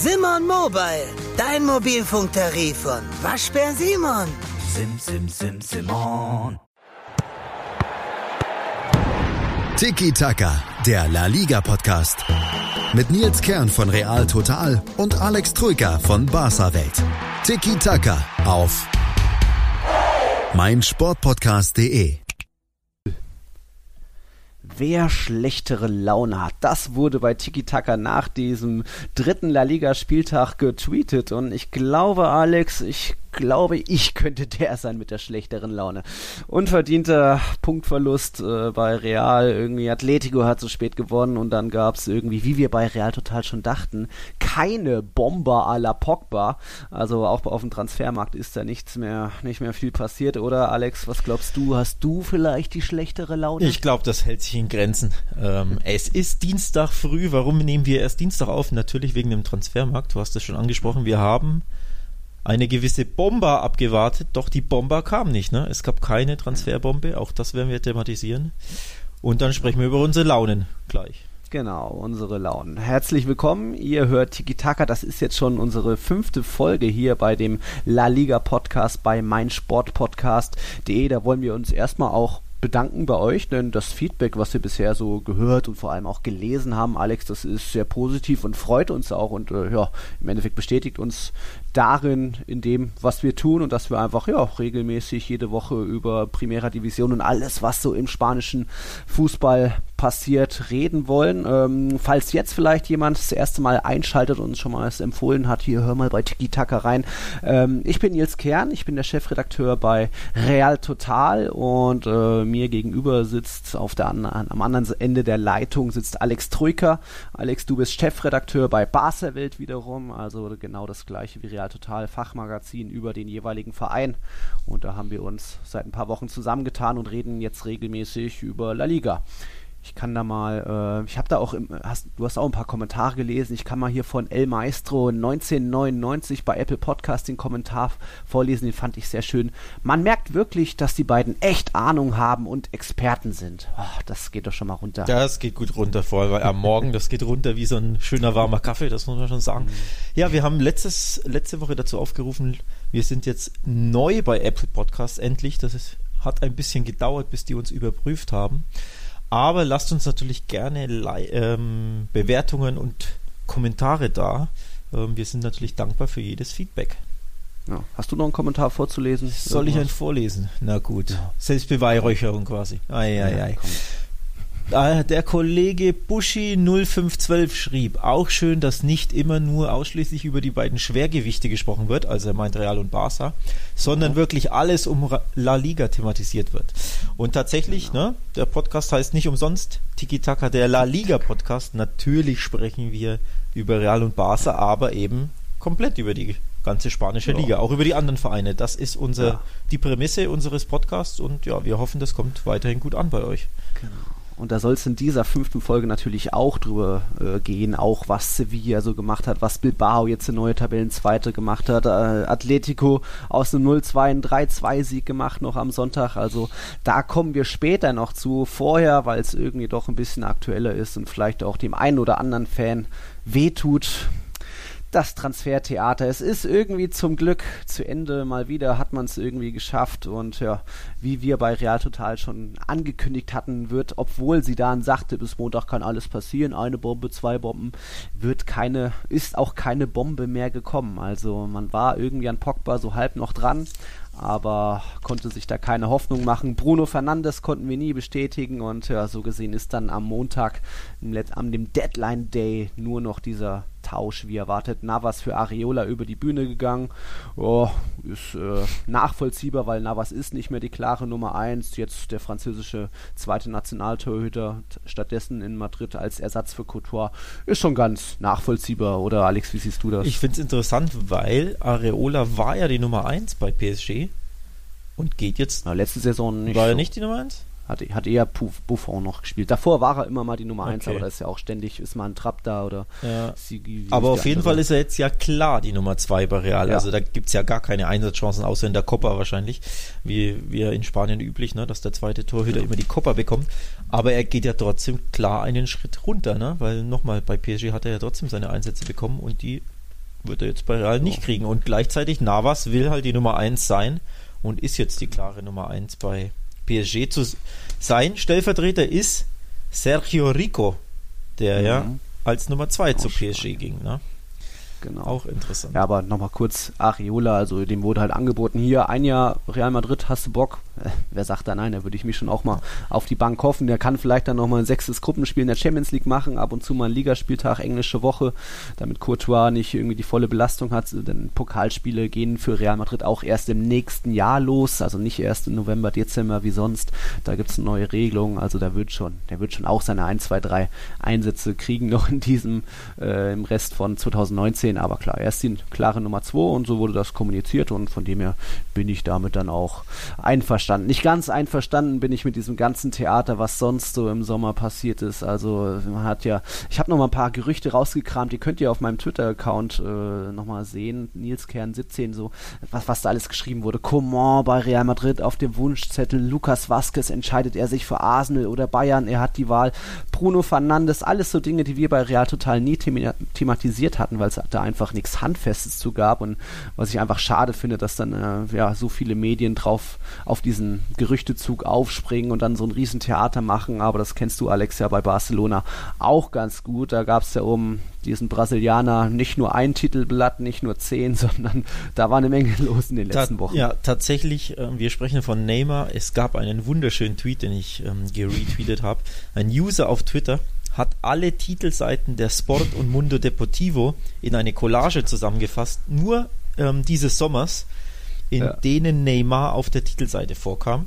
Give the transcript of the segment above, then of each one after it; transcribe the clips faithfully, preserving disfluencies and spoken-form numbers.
Simon Mobile, dein Mobilfunktarif von Waschbär Simon. Sim, sim, sim, Simon. Tiki Taka, der La Liga Podcast. Mit Nils Kern von Real Total und Alex Truica von Barca Welt. Tiki Taka auf meinsportpodcast punkt de. Wer schlechtere Laune hat, das wurde bei Tiki Taka nach diesem dritten La Liga Spieltag getweetet und ich glaube, Alex, ich glaube, ich könnte der sein mit der schlechteren Laune. Unverdienter Punktverlust äh, bei Real, irgendwie Atletico hat so spät gewonnen und dann gab's irgendwie, wie wir bei Real Total schon dachten, keine Bomber à la Pogba, also auch auf dem Transfermarkt ist da nichts mehr, nicht mehr viel passiert, oder Alex, was glaubst du, hast du vielleicht die schlechtere Laune? Ich glaube, das hält sich in Grenzen. Ähm, es ist Dienstag früh, warum nehmen wir erst Dienstag auf? Natürlich wegen dem Transfermarkt, du hast es schon angesprochen, wir haben eine gewisse Bomber abgewartet, doch die Bomber kam nicht, ne? Es gab keine Transferbombe, auch das werden wir thematisieren. Und dann sprechen wir über unsere Launen gleich. Genau, unsere Launen. Herzlich willkommen, ihr hört Tiki Taka, das ist jetzt schon unsere fünfte Folge hier bei dem La Liga Podcast bei meinsportpodcast punkt de, da wollen wir uns erstmal auch bedanken bei euch, denn das Feedback, was wir bisher so gehört und vor allem auch gelesen haben, Alex, das ist sehr positiv und freut uns auch und äh, ja, im Endeffekt bestätigt uns darin, in dem, was wir tun und dass wir einfach ja auch regelmäßig jede Woche über Primera División und alles, was so im spanischen Fußball passiert, reden wollen. Ähm, falls jetzt vielleicht jemand das erste Mal einschaltet und uns schon mal es empfohlen hat, hier hör mal bei Tiki Taka rein. Ähm, ich bin Nils Kern, ich bin der Chefredakteur bei Real Total und äh, mir gegenüber sitzt auf der an, am anderen Ende der Leitung sitzt Alex Truica. Alex, du bist Chefredakteur bei Barca Welt wiederum, also genau das gleiche wie Real Total, Fachmagazin über den jeweiligen Verein und da haben wir uns seit ein paar Wochen zusammengetan und reden jetzt regelmäßig über La Liga. Ich kann da mal, äh, ich habe da auch, im, hast, du hast auch ein paar Kommentare gelesen, ich kann mal hier von El Maestro neunzehnhundertneunundneunzig bei Apple Podcast den Kommentar vorlesen, den fand ich sehr schön. Man merkt wirklich, dass die beiden echt Ahnung haben und Experten sind. Oh, das geht doch schon mal runter. Das geht gut runter, vor allem weil am Morgen, das geht runter wie so ein schöner warmer Kaffee, das muss man schon sagen. Ja, wir haben letztes, letzte Woche dazu aufgerufen, wir sind jetzt neu bei Apple Podcast endlich, das ist, hat ein bisschen gedauert, bis die uns überprüft haben. Aber lasst uns natürlich gerne ähm, Bewertungen und Kommentare da. Ähm, wir sind natürlich dankbar für jedes Feedback. Ja. Hast du noch einen Kommentar vorzulesen? Soll irgendwas? Ich einen vorlesen? Na gut. Ja. Selbstbeweihräucherung quasi. Ei, ei, ei. Ja, der Kollege Buschi null fünf zwölf schrieb, auch schön, dass nicht immer nur ausschließlich über die beiden Schwergewichte gesprochen wird, also er meint Real und Barca, sondern genau. Wirklich alles um La Liga thematisiert wird. Und tatsächlich, genau. Ne, der Podcast heißt nicht umsonst Tiki Taka, der La Liga Podcast. Natürlich sprechen wir über Real und Barca, aber eben komplett über die ganze spanische ja. Liga, auch über die anderen Vereine. Das ist unser ja. die Prämisse unseres Podcasts und ja, wir hoffen, das kommt weiterhin gut an bei euch. Genau. Und da soll es in dieser fünften Folge natürlich auch drüber äh, gehen, auch was Sevilla so gemacht hat, was Bilbao jetzt eine neue Tabellenzweite gemacht hat, äh, Atletico aus einem null zwei einen drei zwei Sieg gemacht noch am Sonntag, also da kommen wir später noch zu, vorher, weil es irgendwie doch ein bisschen aktueller ist und vielleicht auch dem einen oder anderen Fan wehtut. Das Transfertheater, es ist irgendwie zum Glück zu Ende, mal wieder hat man es irgendwie geschafft und ja, wie wir bei Real Total schon angekündigt hatten, wird, obwohl Zidane sagte, bis Montag kann alles passieren, eine Bombe, zwei Bomben, wird keine, ist auch keine Bombe mehr gekommen, also man war irgendwie an Pogba so halb noch dran, aber konnte sich da keine Hoffnung machen. Bruno Fernandes konnten wir nie bestätigen und ja, so gesehen ist dann am Montag, an dem Deadline Day, nur noch dieser Tausch, wie erwartet, Navas für Areola über die Bühne gegangen. Oh, ist äh, nachvollziehbar, weil Navas ist nicht mehr die klare Nummer eins, jetzt der französische zweite Nationaltorhüter t- stattdessen in Madrid als Ersatz für Courtois. Ist schon ganz nachvollziehbar, oder Alex, wie siehst du das? Ich finde es interessant, weil Areola war ja die Nummer eins bei P S G und geht jetzt... Na, letzte Saison nicht. War so. Er nicht die Nummer eins? Hat, hat eher Buffon noch gespielt. Davor war er immer mal die Nummer eins, okay. Aber da ist ja auch ständig, ist mal ein Trapp da oder... Ja. Sie, wie aber auf jeden andere. Fall ist er jetzt ja klar die Nummer zwei bei Real. Ja. Also da gibt es ja gar keine Einsatzchancen, außer in der Copa wahrscheinlich, wie wir in Spanien üblich, ne, dass der zweite Torhüter ja. immer die Copa bekommt. Aber er geht ja trotzdem klar einen Schritt runter, ne? Weil nochmal, bei P S G hat er ja trotzdem seine Einsätze bekommen und die wird er jetzt bei Real nicht kriegen. Und gleichzeitig Navas will halt die Nummer eins sein und ist jetzt die klare Nummer eins bei P S G. Zu sein Stellvertreter ist Sergio Rico, der mhm. ja als Nummer zwei zu P S G ging, ne? Genau. Auch interessant. Ja, aber nochmal kurz Areola, also dem wurde halt angeboten, hier ein Jahr Real Madrid, hast du Bock? Äh, wer sagt da nein? Da würde ich mich schon auch mal auf die Bank hoffen. Der kann vielleicht dann nochmal ein sechstes Gruppenspiel in der Champions League machen, ab und zu mal einen Ligaspieltag, englische Woche, damit Courtois nicht irgendwie die volle Belastung hat. Denn Pokalspiele gehen für Real Madrid auch erst im nächsten Jahr los, also nicht erst im November, Dezember wie sonst. Da gibt es eine neue Regelung, also da wird schon, der wird schon auch seine ein, zwei, drei Einsätze kriegen noch in diesem, äh, im Rest von zwanzig neunzehn. Aber klar, er ist die klare Nummer zwei und so wurde das kommuniziert und von dem her bin ich damit dann auch einverstanden. Nicht ganz einverstanden bin ich mit diesem ganzen Theater, was sonst so im Sommer passiert ist. Also man hat ja, ich habe noch mal ein paar Gerüchte rausgekramt, die könnt ihr auf meinem Twitter-Account äh, noch mal sehen, Nils Kern siebzehn, so, was, was da alles geschrieben wurde. Coman bei Real Madrid auf dem Wunschzettel, Lucas Vazquez, entscheidet er sich für Arsenal oder Bayern, er hat die Wahl, Bruno Fernandes, alles so Dinge, die wir bei Real Total nie thema- thematisiert hatten, weil es da einfach nichts Handfestes zu gab und was ich einfach schade finde, dass dann äh, ja so viele Medien drauf auf diesen Gerüchtezug aufspringen und dann so ein Riesentheater machen, aber das kennst du, Alex, ja bei Barcelona auch ganz gut, da gab es ja um diesen Brasilianer nicht nur ein Titelblatt, nicht nur zehn, sondern da war eine Menge los in den letzten Ta- Wochen. Ja, tatsächlich, äh, wir sprechen von Neymar, es gab einen wunderschönen Tweet, den ich ähm, geretweetet habe, ein User auf Twitter hat alle Titelseiten der Sport und Mundo Deportivo in eine Collage zusammengefasst, nur ähm, dieses Sommers, in ja. denen Neymar auf der Titelseite vorkam.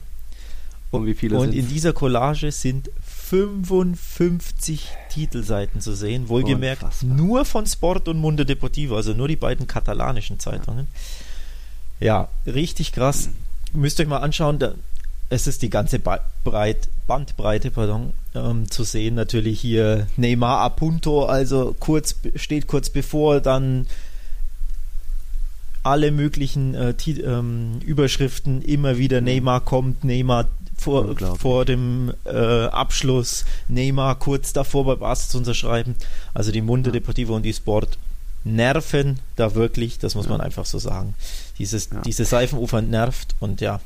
Und, und wie viele und sind? In dieser Collage sind fünfundfünfzig Titelseiten zu sehen, wohlgemerkt Unfassbar. Nur von Sport und Mundo Deportivo, also nur die beiden katalanischen Zeitungen. Ja, ja richtig krass. Mhm. Müsst ihr euch mal anschauen, da, es ist die ganze ba- Breit, Bandbreite, pardon, ähm, zu sehen. Natürlich hier Neymar a punto, also kurz steht kurz bevor, dann alle möglichen äh, T- ähm, Überschriften, immer wieder Neymar kommt, Neymar vor, vor dem äh, Abschluss, Neymar kurz davor bei Barca zu unterschreiben. Also die Mundo ja. Deportivo und die Sport nerven da wirklich, das muss ja. man einfach so sagen. Dieses, ja. Diese Seifenoper nervt und ja,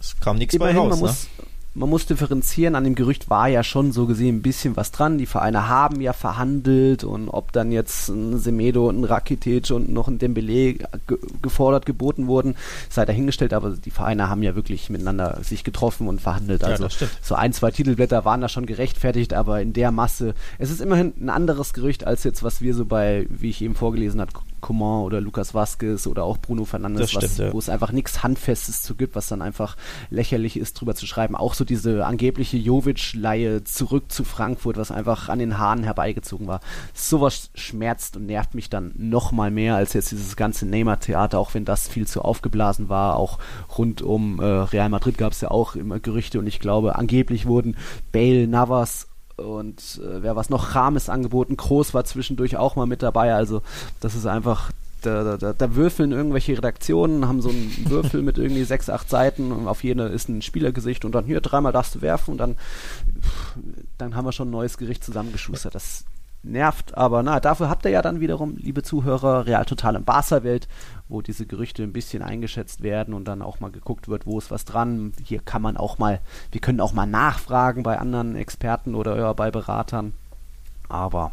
es kam nichts bei raus, man, ne? muss, man muss differenzieren, an dem Gerücht war ja schon so gesehen ein bisschen was dran, die Vereine haben ja verhandelt und ob dann jetzt ein Semedo und ein Rakitic und noch ein Dembélé ge- gefordert, geboten wurden, sei dahingestellt, aber die Vereine haben ja wirklich miteinander sich getroffen und verhandelt, also ja, so ein, zwei Titelblätter waren da schon gerechtfertigt, aber in der Masse, es ist immerhin ein anderes Gerücht als jetzt, was wir so bei, wie ich eben vorgelesen habe, Coman oder Lucas Vazquez oder auch Bruno Fernandes, was, ja. wo es einfach nichts Handfestes zu gibt, was dann einfach lächerlich ist, drüber zu schreiben. Auch so diese angebliche Jovic-Leihe zurück zu Frankfurt, was einfach an den Haaren herbeigezogen war. Sowas schmerzt und nervt mich dann nochmal mehr als jetzt dieses ganze Neymar-Theater, auch wenn das viel zu aufgeblasen war. Auch rund um äh, Real Madrid gab es ja auch immer Gerüchte und ich glaube, angeblich wurden Bale, Navas und äh, wer was noch, Rames angeboten, Kroos war zwischendurch auch mal mit dabei, also das ist einfach, da, da, da würfeln irgendwelche Redaktionen, haben so einen Würfel mit irgendwie sechs, acht Seiten und auf jene ist ein Spielergesicht und dann hier, dreimal darfst du werfen und dann, dann haben wir schon ein neues Gericht zusammengeschustert, das nervt, aber na, dafür habt ihr ja dann wiederum, liebe Zuhörer, Real Total im Barca Welt, wo diese Gerüchte ein bisschen eingeschätzt werden und dann auch mal geguckt wird, wo ist was dran. Hier kann man auch mal, wir können auch mal nachfragen bei anderen Experten oder ja, bei Beratern, aber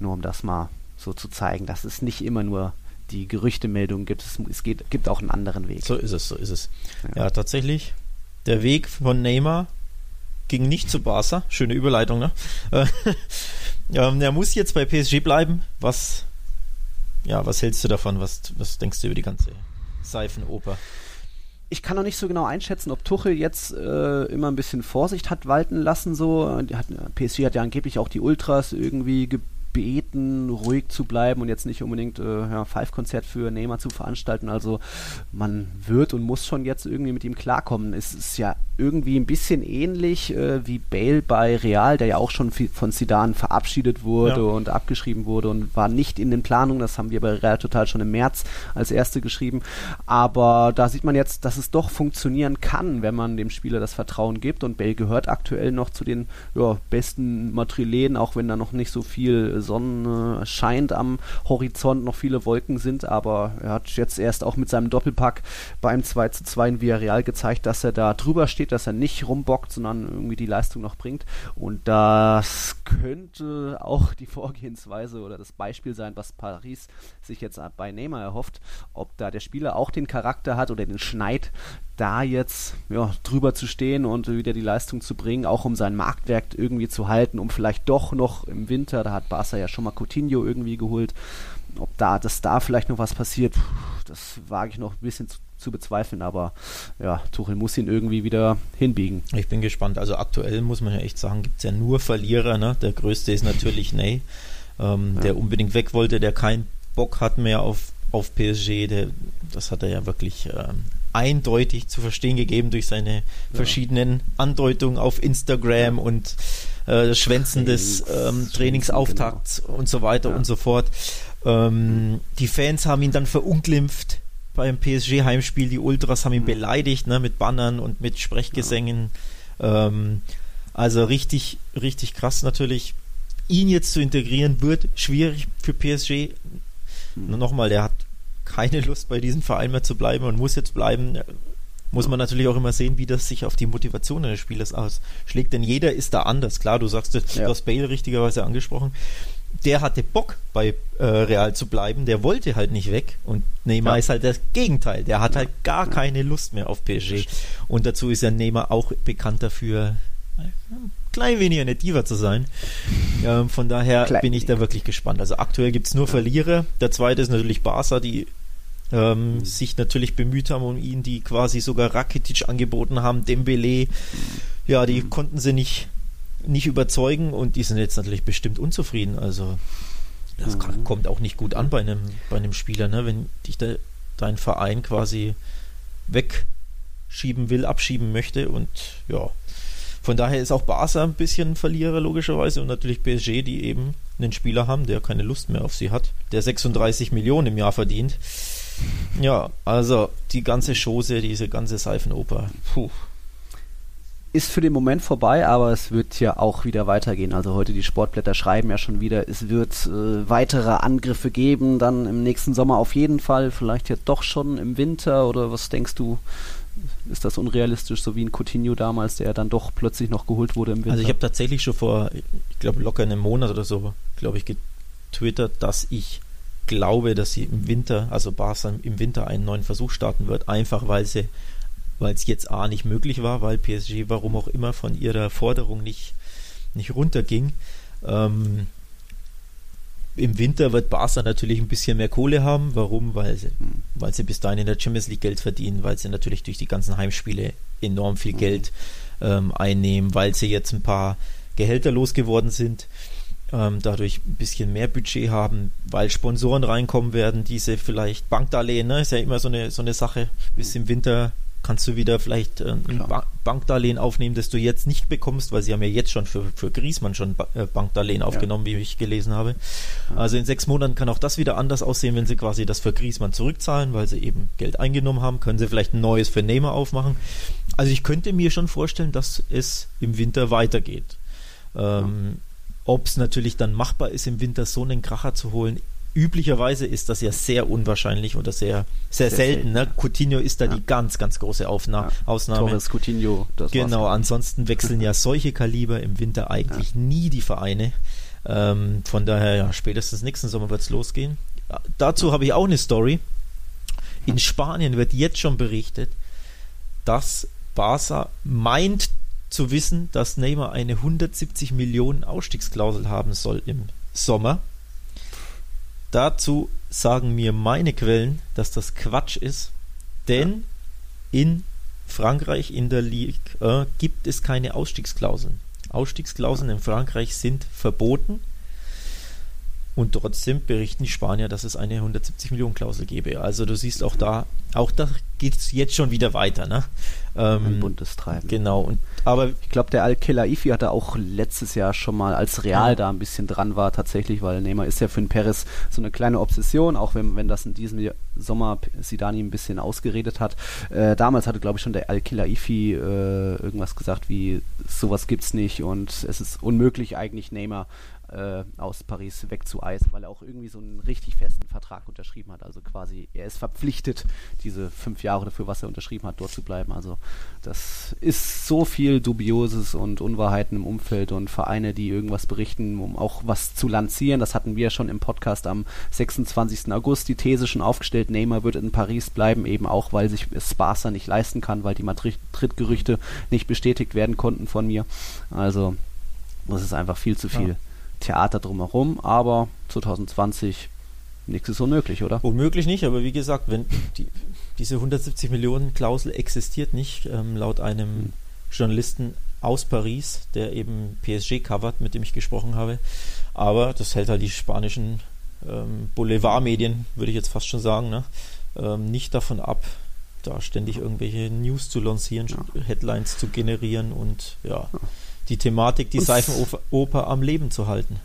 nur um das mal so zu zeigen, dass es nicht immer nur die Gerüchtemeldung gibt, es, es geht, gibt auch einen anderen Weg. So ist es, so ist es. Ja, ja tatsächlich, der Weg von Neymar ging nicht zu Barca, schöne Überleitung, ne? Ähm, er muss jetzt bei P S G bleiben. Was, ja, was hältst du davon? Was, was denkst du über die ganze Seifenoper? Ich kann noch nicht so genau einschätzen, ob Tuchel jetzt äh, immer ein bisschen Vorsicht hat walten lassen. So. Hat, P S G hat ja angeblich auch die Ultras irgendwie ge- beten, ruhig zu bleiben und jetzt nicht unbedingt äh, ja, Five-Konzert für Neymar zu veranstalten. Also man wird und muss schon jetzt irgendwie mit ihm klarkommen. Es ist ja irgendwie ein bisschen ähnlich äh, wie Bale bei Real, der ja auch schon von Zidane verabschiedet wurde, ja, und abgeschrieben wurde und war nicht in den Planungen. Das haben wir bei Real Total schon im März als Erste geschrieben. Aber da sieht man jetzt, dass es doch funktionieren kann, wenn man dem Spieler das Vertrauen gibt. Und Bale gehört aktuell noch zu den ja, besten Madrilen, auch wenn da noch nicht so viel Sonne scheint am Horizont, noch viele Wolken sind. Aber er hat jetzt erst auch mit seinem Doppelpack beim zwei zu zwei in Villarreal gezeigt, dass er da drüber steht, dass er nicht rumbockt, sondern irgendwie die Leistung noch bringt. Und das könnte auch die Vorgehensweise oder das Beispiel sein, was Paris sich jetzt bei Neymar erhofft, ob da der Spieler auch den Charakter hat oder den Schneid, da jetzt ja, drüber zu stehen und wieder die Leistung zu bringen, auch um sein Marktwert irgendwie zu halten, um vielleicht doch noch im Winter, da hat Barca ja schon mal Coutinho irgendwie geholt, ob da, dass da vielleicht noch was passiert, das wage ich noch ein bisschen zu zu bezweifeln, aber ja, Tuchel muss ihn irgendwie wieder hinbiegen. Ich bin gespannt, also aktuell muss man ja echt sagen, gibt es ja nur Verlierer, ne? Der größte ist natürlich Ney, ähm, ja. der unbedingt weg wollte, der keinen Bock hat mehr auf, auf P S G, der, das hat er ja wirklich ähm, eindeutig zu verstehen gegeben durch seine ja. verschiedenen Andeutungen auf Instagram und äh, das Schwänzen Trainings, des ähm, Trainingsauftakts genau. und so weiter ja. und so fort. Ähm, die Fans haben ihn dann verunglimpft beim P S G-Heimspiel, die Ultras haben ihn beleidigt, ne, mit Bannern und mit Sprechgesängen. Ja. Ähm, also richtig, richtig krass natürlich. Ihn jetzt zu integrieren, wird schwierig für P S G. Mhm. Nochmal, der hat keine Lust, bei diesem Verein mehr zu bleiben und muss jetzt bleiben. Muss man natürlich auch immer sehen, wie das sich auf die Motivation eines Spielers ausschlägt, denn jeder ist da anders. Klar, du sagst, du ja. hast Bale richtigerweise angesprochen. Der hatte Bock, bei äh, Real zu bleiben, der wollte halt nicht weg und Neymar ja. ist halt das Gegenteil, der hat ja. halt gar ja. keine Lust mehr auf P S G und dazu ist ja Neymar auch bekannt dafür, ein klein wenig eine Diva zu sein, ähm, von daher klein bin ich da wirklich gespannt, also aktuell gibt es nur Verlierer, der zweite ist natürlich Barca, die ähm, mhm. sich natürlich bemüht haben um ihn, die quasi sogar Rakitic angeboten haben, Dembélé, ja, die mhm. konnten sie nicht nicht überzeugen und die sind jetzt natürlich bestimmt unzufrieden, also das kann, kommt auch nicht gut an bei einem, bei einem Spieler, ne? Wenn dich de, dein Verein quasi wegschieben will, abschieben möchte und ja, von daher ist auch Barca ein bisschen Verlierer logischerweise und natürlich P S G, die eben einen Spieler haben, der keine Lust mehr auf sie hat, der sechsunddreißig Millionen im Jahr verdient, ja, also die ganze Chose, diese ganze Seifenoper, puh, ist für den Moment vorbei, aber es wird ja auch wieder weitergehen. Also heute die Sportblätter schreiben ja schon wieder, es wird äh, weitere Angriffe geben, dann im nächsten Sommer auf jeden Fall, vielleicht ja doch schon im Winter oder was denkst du, ist das unrealistisch, so wie ein Coutinho damals, der dann doch plötzlich noch geholt wurde im Winter? Also ich habe tatsächlich schon vor, ich glaube locker einem Monat oder so, glaube ich, getwittert, dass ich glaube, dass sie im Winter, also Barca im Winter einen neuen Versuch starten wird, einfach weil sie weil es jetzt A nicht möglich war, weil P S G warum auch immer von ihrer Forderung nicht, nicht runterging. Ähm, im Winter wird Barca natürlich ein bisschen mehr Kohle haben. Warum? Weil sie, weil sie bis dahin in der Champions League Geld verdienen, weil sie natürlich durch die ganzen Heimspiele enorm viel Geld ähm, einnehmen, weil sie jetzt ein paar Gehälter losgeworden sind, ähm, dadurch ein bisschen mehr Budget haben, weil Sponsoren reinkommen werden, diese vielleicht Bankdarlehen, ne? Ist ja immer so eine, so eine Sache, bis im Winter kannst du wieder vielleicht äh, ein ba- Bankdarlehen aufnehmen, das du jetzt nicht bekommst, weil sie haben ja jetzt schon für, für Griezmann schon ba- äh, Bankdarlehen aufgenommen, ja. wie ich gelesen habe. Ja. Also in sechs Monaten kann auch das wieder anders aussehen, wenn sie quasi das für Griezmann zurückzahlen, weil sie eben Geld eingenommen haben, können sie vielleicht ein neues für Neymar aufmachen. Also ich könnte mir schon vorstellen, dass es im Winter weitergeht. Ähm, ja. Ob es natürlich dann machbar ist, im Winter so einen Kracher zu holen, üblicherweise ist das ja sehr unwahrscheinlich oder sehr, sehr, sehr selten. Ne? Coutinho ist da ja. die ganz, ganz große Aufna- ja. Ausnahme. Torres, Coutinho. Das genau, war's. Ansonsten wechseln ja solche Kaliber im Winter eigentlich ja. nie die Vereine. Ähm, von daher, ja, spätestens nächsten Sommer wird es losgehen. Dazu habe ich auch eine Story. In Spanien wird jetzt schon berichtet, dass Barca meint zu wissen, dass Neymar eine hundertsiebzig Millionen Ausstiegsklausel haben soll im Sommer. Dazu sagen mir meine Quellen, dass das Quatsch ist, denn ja. in Frankreich in der Ligue äh, gibt es keine Ausstiegsklauseln. Ausstiegsklauseln ja. in Frankreich sind verboten. Und trotzdem berichten die Spanier, dass es eine hundertsiebzig-Millionen-Klausel gäbe. Also du siehst auch da, auch da geht es jetzt schon wieder weiter, ne? Ähm, Ein buntes Treiben. Genau. Und, aber ich glaube, der Al-Khelaifi hatte auch letztes Jahr schon mal, als Real da ein bisschen dran war, tatsächlich, weil Neymar ist ja für den Perez so eine kleine Obsession, auch wenn, wenn das in diesem Sommer Zidane ein bisschen ausgeredet hat. Äh, damals hatte, glaube ich, schon der Al-Khelaifi äh, irgendwas gesagt wie, sowas gibt's nicht und es ist unmöglich eigentlich, Neymar aus Paris wegzueisen, weil er auch irgendwie so einen richtig festen Vertrag unterschrieben hat. Also quasi, er ist verpflichtet, diese fünf Jahre dafür, was er unterschrieben hat, dort zu bleiben. Also das ist so viel Dubioses und Unwahrheiten im Umfeld und Vereine, die irgendwas berichten, um auch was zu lancieren. Das hatten wir ja schon im Podcast am sechsundzwanzigsten August, die These schon aufgestellt, Neymar wird in Paris bleiben, eben auch, weil sich es Barca nicht leisten kann, weil die Madrid-Gerüchte nicht bestätigt werden konnten von mir. Also das ist einfach viel zu viel. Ja. Theater drumherum, aber zwanzig zwanzig nichts ist unmöglich, oder? Unmöglich nicht, aber wie gesagt, wenn die, diese hundertsiebzig-Millionen-Klausel existiert nicht, ähm, laut einem hm. Journalisten aus Paris, der eben P S G covert, mit dem ich gesprochen habe, aber das hält halt die spanischen ähm, Boulevardmedien, würde ich jetzt fast schon sagen, ne? ähm, nicht davon ab, da ständig irgendwelche News zu lancieren, ja. Headlines zu generieren und ja, ja. die Thematik, die Seifenoper am Leben zu halten.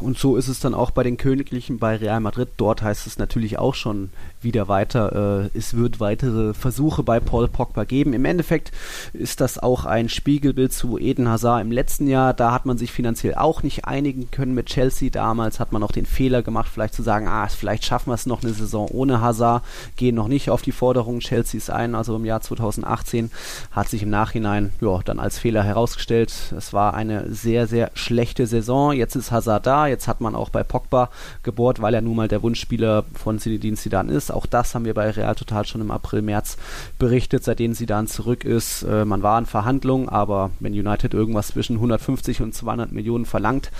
Und so ist es dann auch bei den Königlichen, bei Real Madrid. Dort heißt es natürlich auch schon wieder weiter, äh, es wird weitere Versuche bei Paul Pogba geben. Im Endeffekt ist das auch ein Spiegelbild zu Eden Hazard im letzten Jahr. Da hat man sich finanziell auch nicht einigen können mit Chelsea. Damals hat man auch den Fehler gemacht, vielleicht zu sagen, ah, vielleicht schaffen wir es noch eine Saison ohne Hazard, gehen noch nicht auf die Forderungen Chelseas ein. Also im Jahr zwanzig achtzehn hat sich im Nachhinein ja dann als Fehler herausgestellt. Es war eine sehr, sehr schlechte Saison. Jetzt ist Hazard da, jetzt hat man auch bei Pogba gebohrt, weil er nun mal der Wunschspieler von Zinedine Zidane ist. Auch das haben wir bei Real Total schon im April, März berichtet, seitdem Zidane zurück ist. Äh, man war in Verhandlungen, aber wenn United irgendwas zwischen hundertfünfzig und zweihundert Millionen verlangt,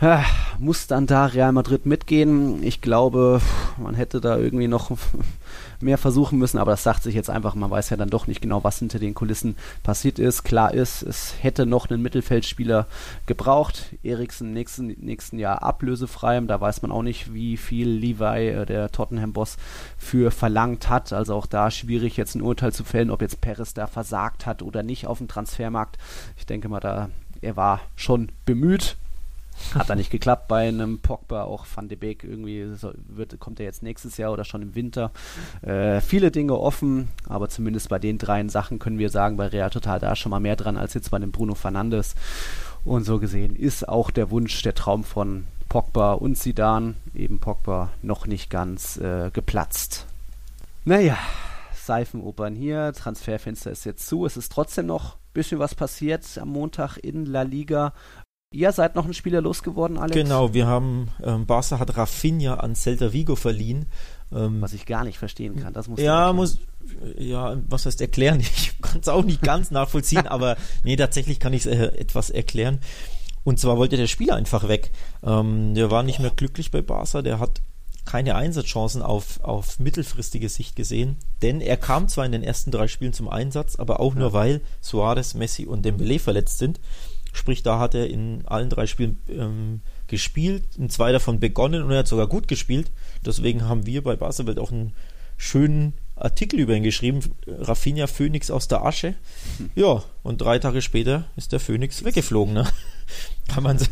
äh, muss dann da Real Madrid mitgehen. Ich glaube, man hätte da irgendwie noch mehr versuchen müssen, aber das sagt sich jetzt einfach, man weiß ja dann doch nicht genau, was hinter den Kulissen passiert ist. Klar ist, es hätte noch einen Mittelfeldspieler gebraucht. Eriksen nächsten, nächsten Jahr ablösefrei, da weiß man auch nicht, wie viel Levi, äh, der Tottenham-Boss, für verlangt hat. Also auch da schwierig, jetzt ein Urteil zu fällen, ob jetzt Perez da versagt hat oder nicht auf dem Transfermarkt. Ich denke mal, da er war schon bemüht. Hat da nicht geklappt bei einem Pogba, auch Van de Beek irgendwie so, wird, kommt er jetzt nächstes Jahr oder schon im Winter. Äh, viele Dinge offen, aber zumindest bei den dreien Sachen können wir sagen, bei Real Total da schon mal mehr dran als jetzt bei dem Bruno Fernandes. Und so gesehen ist auch der Wunsch, der Traum von Pogba und Zidane, eben Pogba, noch nicht ganz äh, geplatzt. Naja, Seifenopern hier, Transferfenster ist jetzt zu, es ist trotzdem noch ein bisschen was passiert am Montag in La Liga. Ihr seid noch ein Spieler losgeworden, Alex? Genau, wir haben, ähm, Barca hat Rafinha an Celta Vigo verliehen. Ähm, was ich gar nicht verstehen kann, das muss ja, muss, ja, was heißt erklären? Ich kann es auch nicht ganz nachvollziehen, aber nee, tatsächlich kann ich es äh, etwas erklären. Und zwar wollte der Spieler einfach weg. Ähm, der war nicht oh. mehr glücklich bei Barca, der hat keine Einsatzchancen auf, auf mittelfristige Sicht gesehen, denn er kam zwar in den ersten drei Spielen zum Einsatz, aber auch ja. nur, weil Suarez, Messi und Dembélé verletzt sind. Sprich, da hat er in allen drei Spielen ähm, gespielt, in zwei davon begonnen und er hat sogar gut gespielt. Deswegen haben wir bei Barca Welt auch einen schönen Artikel über ihn geschrieben. Rafinha Phoenix aus der Asche. Ja, und drei Tage später ist der Phoenix weggeflogen, ne? Kann man so,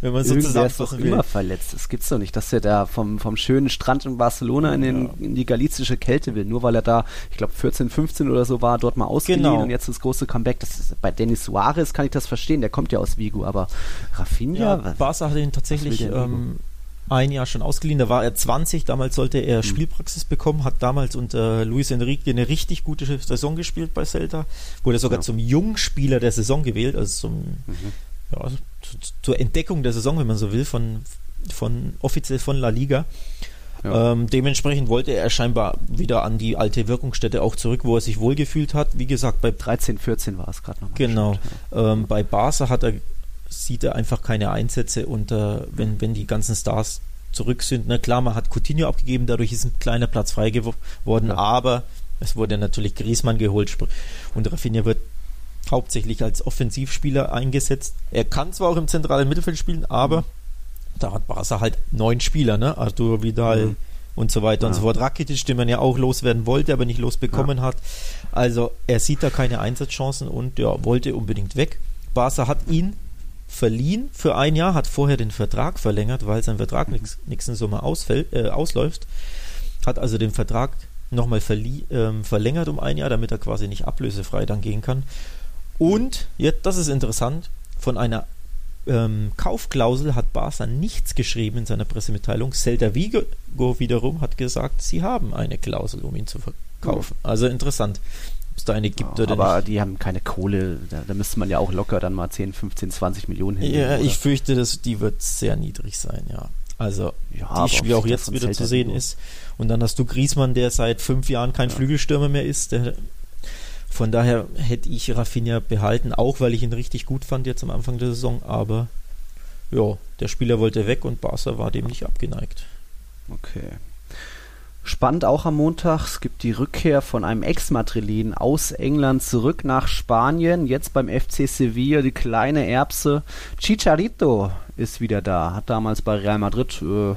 wenn man so zusammenfassen will. Irgendwer ist immer verletzt. Das gibt's doch nicht, dass er da vom, vom schönen Strand in Barcelona in, den, ja. in die galizische Kälte will, nur weil er da, ich glaube, vierzehn, fünfzehn oder so war, dort mal ausgeliehen genau. und jetzt das große Comeback. Das ist, bei Denis Suarez kann ich das verstehen, der kommt ja aus Vigo, aber Rafinha? Ja, Barca hat ihn tatsächlich ähm, ein Jahr schon ausgeliehen, da war er zwanzig, damals sollte er hm. Spielpraxis bekommen, hat damals unter Luis Enrique eine richtig gute Saison gespielt bei Celta, wurde sogar ja. zum Jungspieler der Saison gewählt, also zum mhm. Ja, zur Entdeckung der Saison, wenn man so will, von, von offiziell von La Liga. Ja. Ähm, dementsprechend wollte er scheinbar wieder an die alte Wirkungsstätte auch zurück, wo er sich wohlgefühlt hat. Wie gesagt, bei dreizehn, vierzehn war es gerade nochmal. Genau. Ähm, bei Barca hat er, sieht er einfach keine Einsätze und äh, wenn, wenn die ganzen Stars zurück sind. Na klar, man hat Coutinho abgegeben, dadurch ist ein kleiner Platz frei geworden, ja. aber es wurde natürlich Griezmann geholt und Rafinha wird hauptsächlich als Offensivspieler eingesetzt. Er kann zwar auch im zentralen Mittelfeld spielen, aber da hat Barca halt neun Spieler, ne? Arturo Vidal mhm. und so weiter ja. und so fort. Rakitic, den man ja auch loswerden wollte, aber nicht losbekommen ja. hat. Also er sieht da keine Einsatzchancen und ja, wollte unbedingt weg. Barca hat ihn verliehen für ein Jahr, hat vorher den Vertrag verlängert, weil sein Vertrag nix, nächsten Sommer ausfällt, äh, ausläuft. Hat also den Vertrag nochmal verlie- ähm, verlängert um ein Jahr, damit er quasi nicht ablösefrei dann gehen kann. Und, jetzt, das ist interessant, von einer ähm, Kaufklausel hat Barca nichts geschrieben in seiner Pressemitteilung. Celta Vigo wiederum hat gesagt, sie haben eine Klausel, um ihn zu verkaufen. Mhm. Also interessant, ob es da eine gibt ja, oder aber nicht. Aber die haben keine Kohle, da, da müsste man ja auch locker dann mal zehn, fünfzehn, zwanzig Millionen hinlegen. Ja, oder? Ich fürchte, dass, die wird sehr niedrig sein, ja. Also, ja, die Spiel auch jetzt wieder Celta zu sehen Vigo. Ist. Und dann hast du Griezmann, der seit fünf Jahren kein ja. Flügelstürmer mehr ist. Der, von daher hätte ich Rafinha behalten, auch weil ich ihn richtig gut fand jetzt am Anfang der Saison. Aber ja, der Spieler wollte weg und Barca war dem nicht abgeneigt. Okay. Spannend auch am Montag. Es gibt die Rückkehr von einem Ex-Madrilen aus England zurück nach Spanien. Jetzt beim F C Sevilla, die kleine Erbse. Chicharito ist wieder da. Hat damals bei Real Madrid äh,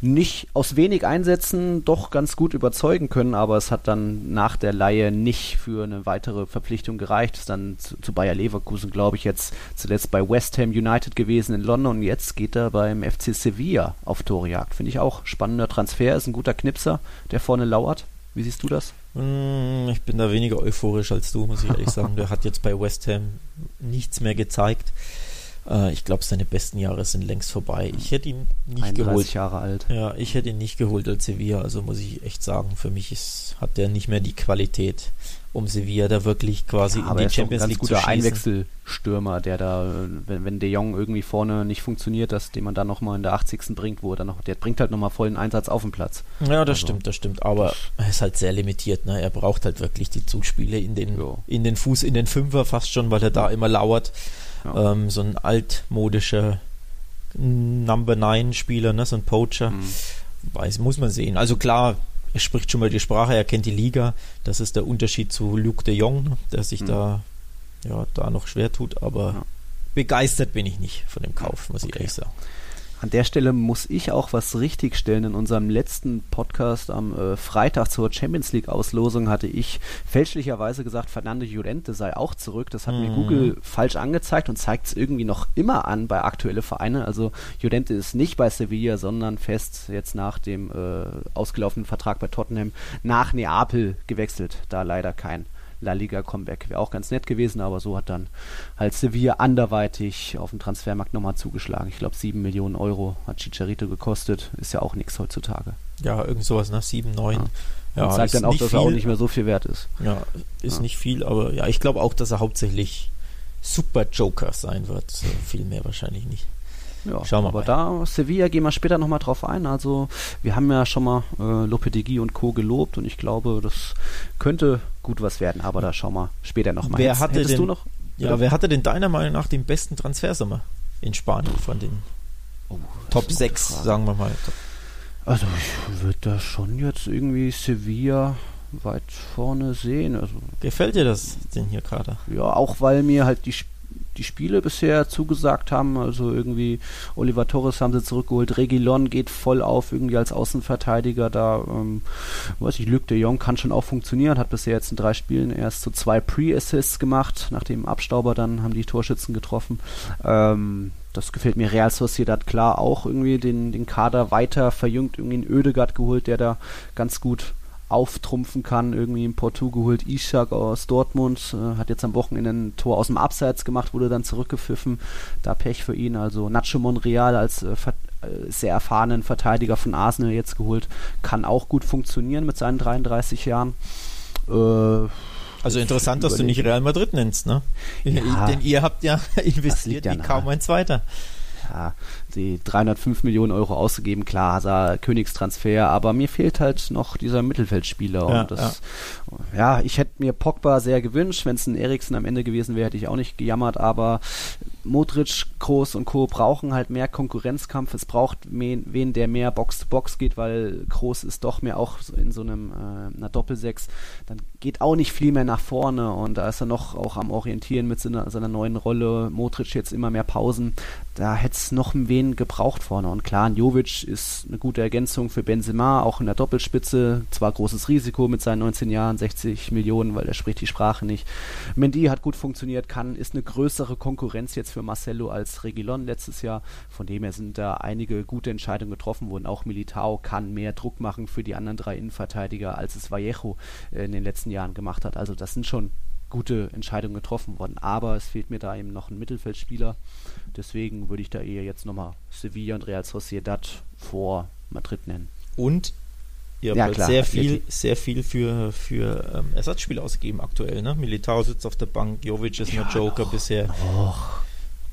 nicht aus wenig Einsätzen doch ganz gut überzeugen können, aber es hat dann nach der Leihe nicht für eine weitere Verpflichtung gereicht. Ist dann zu, zu Bayer Leverkusen, glaube ich, jetzt zuletzt bei West Ham United gewesen in London und jetzt geht er beim F C Sevilla auf Torejagd. Finde ich auch spannender Transfer, ist ein guter Knipser, der vorne lauert. Wie siehst du das? Ich bin da weniger euphorisch als du, muss ich ehrlich sagen. Der hat jetzt bei West Ham nichts mehr gezeigt. Ich glaube, seine besten Jahre sind längst vorbei. Ich hätte ihn nicht einunddreißig geholt. einunddreißig Jahre alt. Ja, ich hätte ihn nicht geholt als Sevilla. Also muss ich echt sagen, für mich ist, hat der nicht mehr die Qualität, um Sevilla da wirklich quasi ja, in die Champions League zu schießen. Aber er ist ein ganz guter Einwechselstürmer, der da, wenn, wenn De Jong irgendwie vorne nicht funktioniert, dass den man dann nochmal in der achtzigsten bringt, wo er dann noch, der bringt halt nochmal vollen Einsatz auf den Platz. Ja, das also, stimmt, das stimmt. Aber er ist halt sehr limitiert. Ne? Er braucht halt wirklich die Zuspiele in den, ja. in den Fuß, in den Fünfer fast schon, weil er da immer lauert. Ja. Ähm, so ein altmodischer Number neun Spieler, ne? So ein Poacher. Mhm. Weiß, muss man sehen. Also klar, er spricht schon mal die Sprache, er kennt die Liga. Das ist der Unterschied zu Luke de Jong, der sich mhm. da, ja, da noch schwer tut. Aber ja. begeistert bin ich nicht von dem Kauf, muss okay. ich ehrlich sagen. An der Stelle muss ich auch was richtigstellen. In unserem letzten Podcast am äh, Freitag zur Champions League Auslosung hatte ich fälschlicherweise gesagt, Fernando Llorente sei auch zurück. Das hat mm. mir Google falsch angezeigt und zeigt es irgendwie noch immer an bei aktuellen Vereinen. Also Llorente ist nicht bei Sevilla, sondern fest jetzt nach dem äh, ausgelaufenen Vertrag bei Tottenham nach Neapel gewechselt. Da leider kein La Liga Comeback. Wäre auch ganz nett gewesen, aber so hat dann halt Sevilla anderweitig auf dem Transfermarkt nochmal zugeschlagen. Ich glaube, sieben Millionen Euro hat Chicharito gekostet. Ist ja auch nichts heutzutage. Ja, irgend sowas, ne? sieben, neun. Ja. Ja, und zeigt dann auch, dass viel. Er auch nicht mehr so viel wert ist. Ja, ist ja. nicht viel, aber ja, ich glaube auch, dass er hauptsächlich Super Joker sein wird. So viel mehr wahrscheinlich nicht. Ja, schauen wir aber mal. Da, Sevilla, gehen wir später nochmal drauf ein. Also, wir haben ja schon mal äh, Lopetegui und Co. gelobt und ich glaube, das könnte gut was werden, aber da schauen wir später nochmal hin. Hättest denn, du noch? Ja, bitte? Wer hatte denn deiner Meinung nach den besten Transfersommer in Spanien von den oh, Top sechs, sagen wir mal? Also, ich würde da schon jetzt irgendwie Sevilla weit vorne sehen. Also, gefällt dir das denn hier gerade? Ja, auch weil mir halt die Sp- die Spiele bisher zugesagt haben, also irgendwie Oliver Torres haben sie zurückgeholt, Reguilon geht voll auf, irgendwie als Außenverteidiger da, ähm, weiß ich, Luke de Jong kann schon auch funktionieren, hat bisher jetzt in drei Spielen erst so zwei Pre-Assists gemacht, nach dem Abstauber dann haben die Torschützen getroffen, ähm, das gefällt mir. Real Sociedad klar auch irgendwie den, den Kader weiter verjüngt, irgendwie einen Oedegaard geholt, der da ganz gut auftrumpfen kann, irgendwie in Porto geholt, Ishak aus Dortmund, äh, hat jetzt am Wochenende ein Tor aus dem Abseits gemacht, wurde dann zurückgepfiffen, da Pech für ihn, also Nacho Monreal als äh, ver- äh, sehr erfahrenen Verteidiger von Arsenal jetzt geholt, kann auch gut funktionieren mit seinen dreiunddreißig Jahren. Äh, also interessant, dass du nicht Real Madrid nennst, ne? Ja, denn ihr habt ja investiert ja wie kaum ein Zweiter. Ja, die dreihundertfünf Millionen Euro ausgegeben, klar, Hazard, Königstransfer, aber mir fehlt halt noch dieser Mittelfeldspieler. Ja, und das, ja. ja, ich hätte mir Pogba sehr gewünscht, wenn es ein Eriksen am Ende gewesen wäre, hätte ich auch nicht gejammert, aber Modric, Kroos und Co. brauchen halt mehr Konkurrenzkampf, es braucht wen, wen der mehr Box-to-Box geht, weil Kroos ist doch mehr auch in so einem äh, einer Doppelsechs, dann geht auch nicht viel mehr nach vorne und da ist er noch auch am Orientieren mit seiner, seiner neuen Rolle, Modric jetzt immer mehr Pausen, da hätte es noch ein wenig wen gebraucht vorne. Und klar, Jovic ist eine gute Ergänzung für Benzema, auch in der Doppelspitze. Zwar großes Risiko mit seinen neunzehn Jahren, sechzig Millionen, weil er spricht die Sprache nicht. Mendy hat gut funktioniert, kann, ist eine größere Konkurrenz jetzt für Marcelo als Reguilon letztes Jahr. Von dem her sind da einige gute Entscheidungen getroffen worden. Auch Militao kann mehr Druck machen für die anderen drei Innenverteidiger, als es Vallejo in den letzten Jahren gemacht hat. Also das sind schon gute Entscheidungen getroffen worden, aber es fehlt mir da eben noch ein Mittelfeldspieler, deswegen würde ich da eher jetzt nochmal Sevilla und Real Sociedad vor Madrid nennen. Und ihr ja, habt klar, sehr viel Atleti. sehr viel für, für ähm, Ersatzspieler ausgegeben aktuell, ne? Militao sitzt auf der Bank, Jovic ist ja, nur Joker noch, bisher. Noch.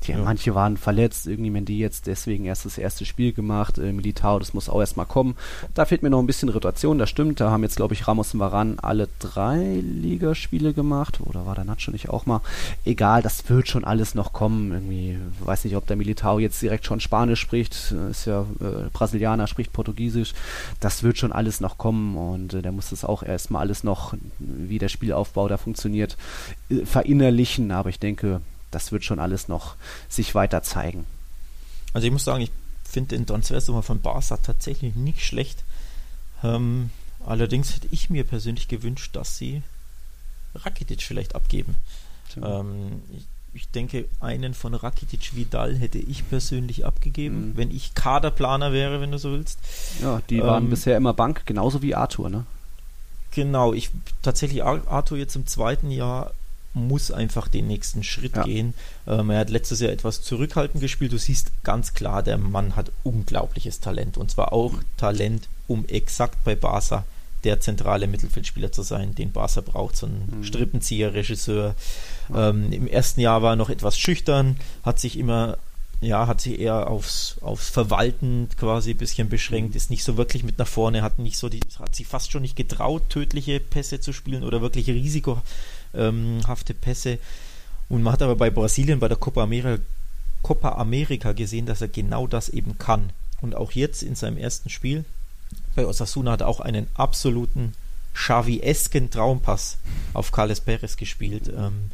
Tja, ja. Manche waren verletzt, irgendwie Mendy jetzt deswegen erst das erste Spiel gemacht, äh, Militao, das muss auch erstmal kommen. Da fehlt mir noch ein bisschen Rotation, das stimmt, da haben jetzt glaube ich Ramos und Varane alle drei Ligaspiele gemacht, oder war der Nacho nicht auch mal? Egal, das wird schon alles noch kommen, irgendwie, weiß nicht, ob der Militao jetzt direkt schon Spanisch spricht, ist ja äh, Brasilianer, spricht Portugiesisch, das wird schon alles noch kommen und äh, der muss das auch erstmal alles noch, wie der Spielaufbau da funktioniert, äh, verinnerlichen, aber ich denke, das wird schon alles noch sich weiter zeigen. Also ich muss sagen, ich finde den Transfersummer von Barca tatsächlich nicht schlecht. Ähm, allerdings hätte ich mir persönlich gewünscht, dass sie Rakitic vielleicht abgeben. Ähm, ich, ich denke, einen von Rakitic Vidal hätte ich persönlich abgegeben, mhm. wenn ich Kaderplaner wäre, wenn du so willst. Ja, die ähm, waren bisher immer Bank, genauso wie Arthur, ne? Genau, ich tatsächlich Arthur jetzt im zweiten Jahr muss einfach den nächsten Schritt ja. gehen. Ähm, er hat letztes Jahr etwas zurückhaltend gespielt. Du siehst ganz klar, der Mann hat unglaubliches Talent. Und zwar auch Talent, um exakt bei Barca der zentrale Mittelfeldspieler zu sein, den Barca braucht. So ein mhm. Strippenzieher, Regisseur. Ähm, im ersten Jahr war er noch etwas schüchtern, hat sich immer, ja, hat sich eher aufs, aufs Verwalten quasi ein bisschen beschränkt, ist nicht so wirklich mit nach vorne, hat nicht so die, hat sich fast schon nicht getraut, tödliche Pässe zu spielen oder wirklich Risiko Ähm, hafte Pässe, und man hat aber bei Brasilien bei der Copa America, Copa America gesehen, dass er genau das eben kann, und auch jetzt in seinem ersten Spiel bei Osasuna hat er auch einen absoluten Xavi-esken Traumpass auf Carles Perez gespielt, ähm,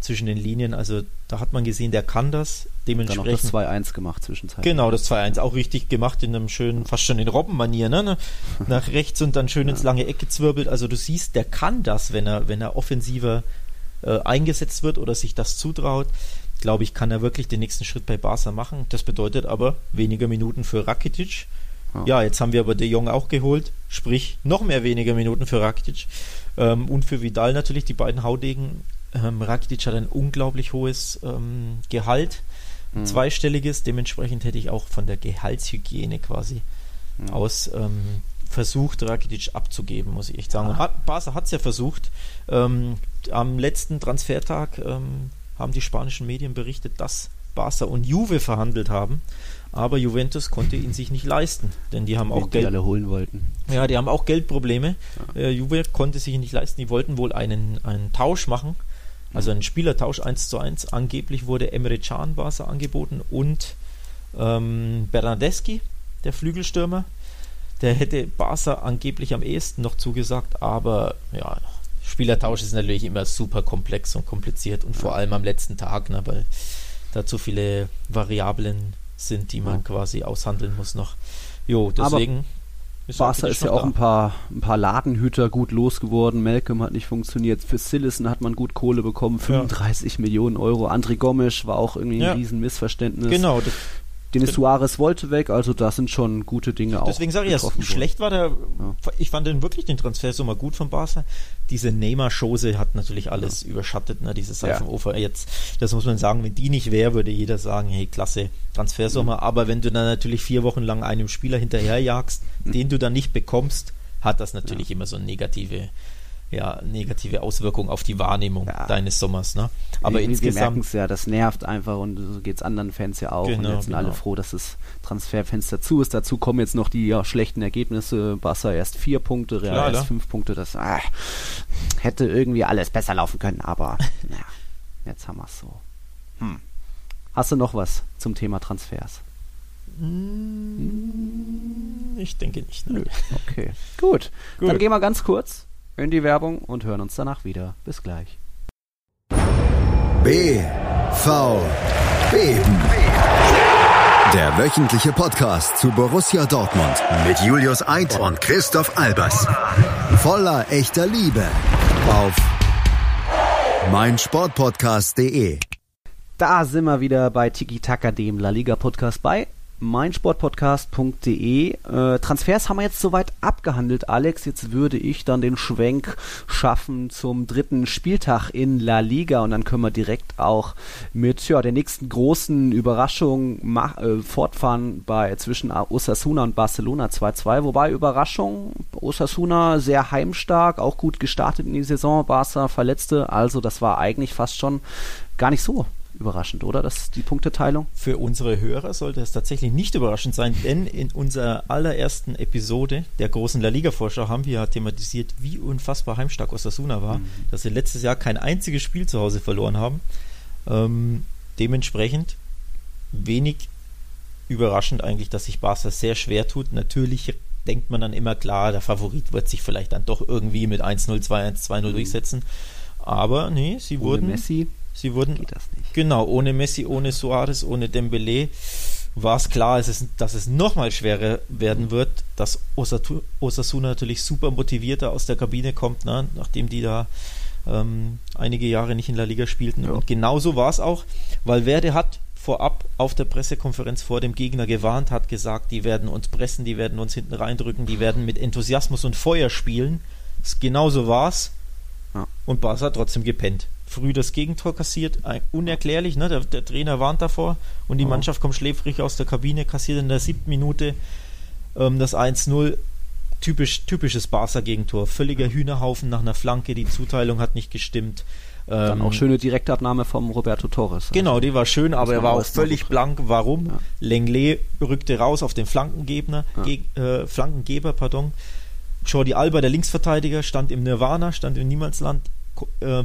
zwischen den Linien, also da hat man gesehen, der kann das, dementsprechend dann auch das zwei eins gemacht zwischenzeitlich. Genau, das zwei eins auch richtig gemacht, in einem schönen, fast schon in Robben-Manier, ne? Nach rechts und dann schön ins lange Eck gezwirbelt. Also du siehst, der kann das, wenn er, wenn er offensiver äh, eingesetzt wird oder sich das zutraut, glaube ich, kann er wirklich den nächsten Schritt bei Barca machen. Das bedeutet aber weniger Minuten für Rakitic. Ja, ja jetzt haben wir aber De Jong auch geholt, sprich noch mehr weniger Minuten für Rakitic. Ähm, und für Vidal natürlich, die beiden Haudegen. Ähm, Rakitic hat ein unglaublich hohes ähm, Gehalt, zweistelliges, dementsprechend hätte ich auch von der Gehaltshygiene quasi ja. aus ähm, versucht, Rakitic abzugeben, muss ich echt sagen. Ah. Und Barca hat es ja versucht. Ähm, am letzten Transfertag ähm, haben die spanischen Medien berichtet, dass Barca und Juve verhandelt haben, aber Juventus konnte ihn sich nicht leisten, denn die haben auch Geld, die alle holen wollten. Ja, die haben auch Geldprobleme. Ja. Äh, Juve konnte sich nicht leisten, die wollten wohl einen, einen Tausch machen. Also ein Spielertausch eins zu eins. Angeblich wurde Emre Can Barca angeboten und ähm, Bernardeschi, der Flügelstürmer. Der hätte Barca angeblich am ehesten noch zugesagt, aber ja, Spielertausch ist natürlich immer super komplex und kompliziert und vor allem am letzten Tag, ne, weil da zu viele Variablen sind, die man quasi aushandeln muss noch. Jo, deswegen... Aber Barca ist ja auch ein paar, ein paar Ladenhüter gut losgeworden. Malcolm hat nicht funktioniert. Für Sillissen hat man gut Kohle bekommen, fünfunddreißig ja. Millionen Euro. André Gomes war auch irgendwie ein ja. Riesenmissverständnis. Genau. Das, Denis das, Suarez wollte weg, also da sind schon gute Dinge auch. Deswegen sage ich, ja, schlecht war der. Ja. Ich fand den wirklich den Transfersummer gut von Barca. Diese Neymar-Chose hat natürlich alles ja. überschattet, ne? Dieses Seifenofer. Ja. Jetzt, das muss man sagen, wenn die nicht wäre, würde jeder sagen, hey, klasse, Transfersummer. Mhm. Aber wenn du dann natürlich vier Wochen lang einem Spieler hinterherjagst, mhm. den du dann nicht bekommst, hat das natürlich ja. immer so eine negative, ja, negative Auswirkung auf die Wahrnehmung ja. deines Sommers. Ne? Aber wir, insgesamt... Wir merken es ja, das nervt einfach, und so geht es anderen Fans ja auch. Genau, und jetzt sind genau. alle froh, dass das Transferfenster zu ist. Dazu kommen jetzt noch die ja, schlechten Ergebnisse. Barca erst vier Punkte, Real Klar, erst oder? fünf Punkte. Das ah, hätte irgendwie alles besser laufen können, aber na, jetzt haben wir es so. Hm. Hast du noch was zum Thema Transfers? Ich denke nicht. Ne? Okay, gut. gut. Dann gehen wir ganz kurz in die Werbung und hören uns danach wieder. Bis gleich. B V Beben. Der wöchentliche Podcast zu Borussia Dortmund mit Julius Eid und Christoph Albers. Voller echter Liebe auf meinsportpodcast punkt de. Da sind wir wieder bei Tiki Taka, dem La Liga Podcast bei meinsportpodcast punkt de. Äh, Transfers haben wir jetzt soweit abgehandelt, Alex. Jetzt würde ich dann den Schwenk schaffen zum dritten Spieltag in La Liga und dann können wir direkt auch mit ja, der nächsten großen Überraschung mach, äh, fortfahren bei zwischen Osasuna und Barcelona zwei zu zwei. Wobei Überraschung, Osasuna sehr heimstark, auch gut gestartet in die Saison, Barca verletzte, also das war eigentlich fast schon gar nicht so überraschend, oder? Das, die Punkteteilung? Für unsere Hörer sollte es tatsächlich nicht überraschend sein, denn in unserer allerersten Episode der großen La Liga-Vorschau haben wir thematisiert, wie unfassbar heimstark Osasuna war, mhm. dass sie letztes Jahr kein einziges Spiel zu Hause verloren haben. Ähm, dementsprechend wenig überraschend eigentlich, dass sich Barca sehr schwer tut. Natürlich denkt man dann immer, klar, der Favorit wird sich vielleicht dann doch irgendwie mit eins null, zwei eins, zwei null mhm. durchsetzen. Aber nee, sie Ohne wurden... Messi. Sie wurden, Geht das nicht. Genau, ohne Messi, ohne Suarez, ohne Dembélé war es klar, es ist, dass es nochmal schwerer werden wird, dass Osatu, Osasuna natürlich super motivierter aus der Kabine kommt, ne? Nachdem die da ähm, einige Jahre nicht in La Liga spielten. Ja. Und genauso war es auch, weil Valverde hat vorab auf der Pressekonferenz vor dem Gegner gewarnt, hat gesagt, die werden uns pressen, die werden uns hinten reindrücken, die werden mit Enthusiasmus und Feuer spielen. Das, genauso war es. Ja. Und Barca hat trotzdem gepennt. Früh das Gegentor kassiert, unerklärlich, ne? der, der Trainer warnt davor und die oh. Mannschaft kommt schläfrig aus der Kabine, kassiert in der siebten Minute ähm, das eins null, typisch, typisches Barca-Gegentor, völliger Hühnerhaufen nach einer Flanke, die Zuteilung hat nicht gestimmt. Ähm, Dann auch schöne Direktabnahme vom Roberto Torres. Also genau, die war schön, aber er war auch völlig blank. Warum? Ja. Lenglet rückte raus auf den Flankengebner, ja. geg- äh, Flankengeber, pardon. Jordi Alba, der Linksverteidiger, stand im Nirvana, stand im Niemandsland.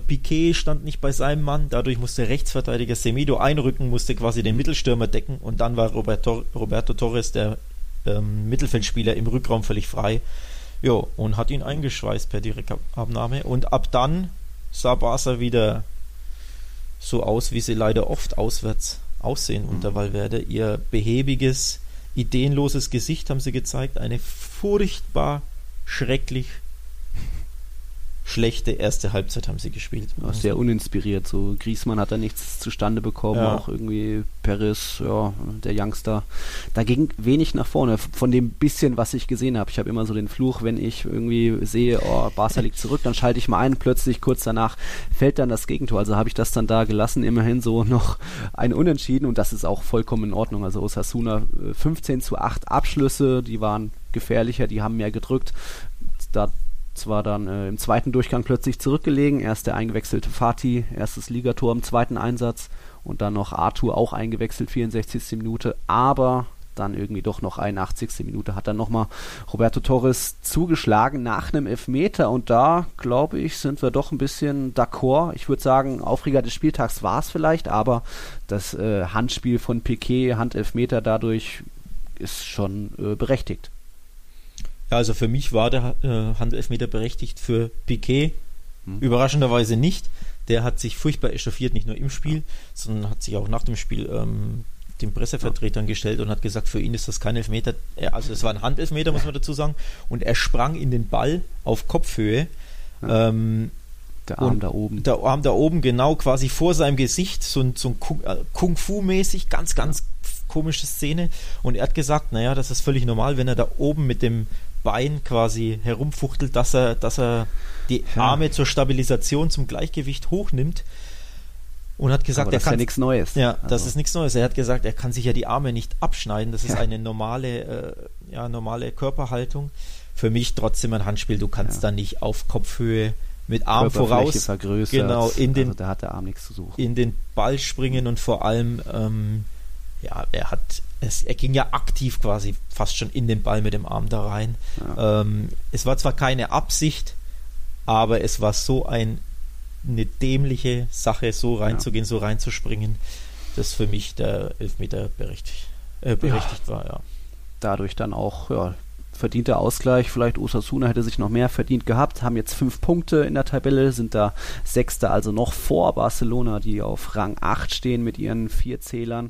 Piquet stand nicht bei seinem Mann, dadurch musste Rechtsverteidiger Semedo einrücken, musste quasi den Mittelstürmer decken und dann war Roberto, Roberto Torres, der ähm, Mittelfeldspieler, im Rückraum völlig frei. Jo, und hat ihn eingeschweißt per Direktabnahme und ab dann sah Barca wieder so aus, wie sie leider oft auswärts aussehen mhm. unter Valverde. Ihr behäbiges, ideenloses Gesicht haben sie gezeigt, eine furchtbar schrecklich schlechte erste Halbzeit haben sie gespielt. Ja, sehr uninspiriert. So Griezmann hat da nichts zustande bekommen, ja. auch irgendwie Perez, ja, der Youngster. Da ging wenig nach vorne. Von dem bisschen, was ich gesehen habe. Ich habe immer so den Fluch, wenn ich irgendwie sehe, oh, Barca liegt zurück, dann schalte ich mal ein. Plötzlich kurz danach fällt dann das Gegentor. Also habe ich das dann da gelassen. Immerhin so noch ein Unentschieden und das ist auch vollkommen in Ordnung. Also Osasuna fünfzehn zu acht Abschlüsse, die waren gefährlicher, die haben mehr gedrückt. Da war dann äh, im zweiten Durchgang plötzlich zurückgelegen. Erst der eingewechselte Fatih, erstes Ligator im zweiten Einsatz und dann noch Arthur auch eingewechselt, vierundsechzigste Minute, aber dann irgendwie doch noch einundachtzigste Minute hat dann nochmal Roberto Torres zugeschlagen nach einem Elfmeter und da, glaube ich, sind wir doch ein bisschen d'accord. Ich würde sagen, Aufreger des Spieltags war es vielleicht, aber das äh, Handspiel von Piquet, Handelfmeter dadurch ist schon äh, berechtigt. Ja, also für mich war der äh, Handelfmeter berechtigt, für Piquet hm. überraschenderweise nicht. Der hat sich furchtbar echauffiert, nicht nur im Spiel, ja. sondern hat sich auch nach dem Spiel ähm, den Pressevertretern ja. gestellt und hat gesagt, für ihn ist das kein Elfmeter. Also es war ein Handelfmeter, muss man dazu sagen. Und er sprang in den Ball auf Kopfhöhe. Ja. Ähm, der Arm da oben. Der Arm da oben, genau, quasi vor seinem Gesicht. So ein, so ein Kung, äh, Kung-Fu-mäßig, ganz, ganz ja. komische Szene. Und er hat gesagt, naja, das ist völlig normal, wenn er da oben mit dem Bein quasi herumfuchtelt, dass er, dass er die Arme ja. zur Stabilisation, zum Gleichgewicht hochnimmt und hat gesagt, aber das er kann, ist ja nichts Neues. Ja, also. Das ist nichts Neues. Er hat gesagt, er kann sich ja die Arme nicht abschneiden. Das ist ja. eine normale, äh, ja, normale Körperhaltung. Für mich trotzdem ein Handspiel. Du kannst ja. da nicht auf Kopfhöhe mit Arm voraus, vergrößert. Genau, in den, also da hat der Arm nichts zu suchen. In den Ball springen und vor allem, ähm, ja, er hat Es, er ging ja aktiv quasi fast schon in den Ball mit dem Arm da rein. Ja. Ähm, es war zwar keine Absicht, aber es war so ein, eine dämliche Sache, so reinzugehen, ja. so reinzuspringen, dass für mich der Elfmeter berechtigt, äh, berechtigt ja. war. Ja. Dadurch dann auch ja, verdienter Ausgleich, vielleicht Osasuna hätte sich noch mehr verdient gehabt, haben jetzt fünf Punkte in der Tabelle, sind da Sechster, also noch vor Barcelona, die auf Rang acht stehen mit ihren vier Zählern.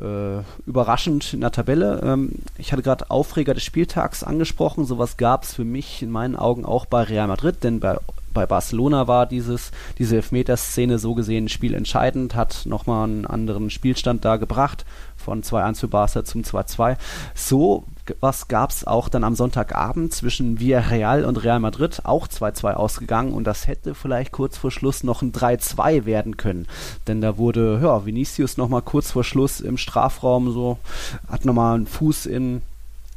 Äh, überraschend in der Tabelle. Ähm, ich hatte gerade Aufreger des Spieltags angesprochen, sowas gab es für mich in meinen Augen auch bei Real Madrid, denn bei Bei Barcelona war dieses, diese Elfmeterszene so gesehen spielentscheidend, hat nochmal einen anderen Spielstand da gebracht, von zwei eins für Barca zum zwei zwei. So was gab es auch dann am Sonntagabend zwischen Villarreal und Real Madrid, auch zwei zwei ausgegangen, und das hätte vielleicht kurz vor Schluss noch ein drei zwei werden können, denn da wurde ja, Vinicius nochmal kurz vor Schluss im Strafraum, so hat nochmal einen Fuß in...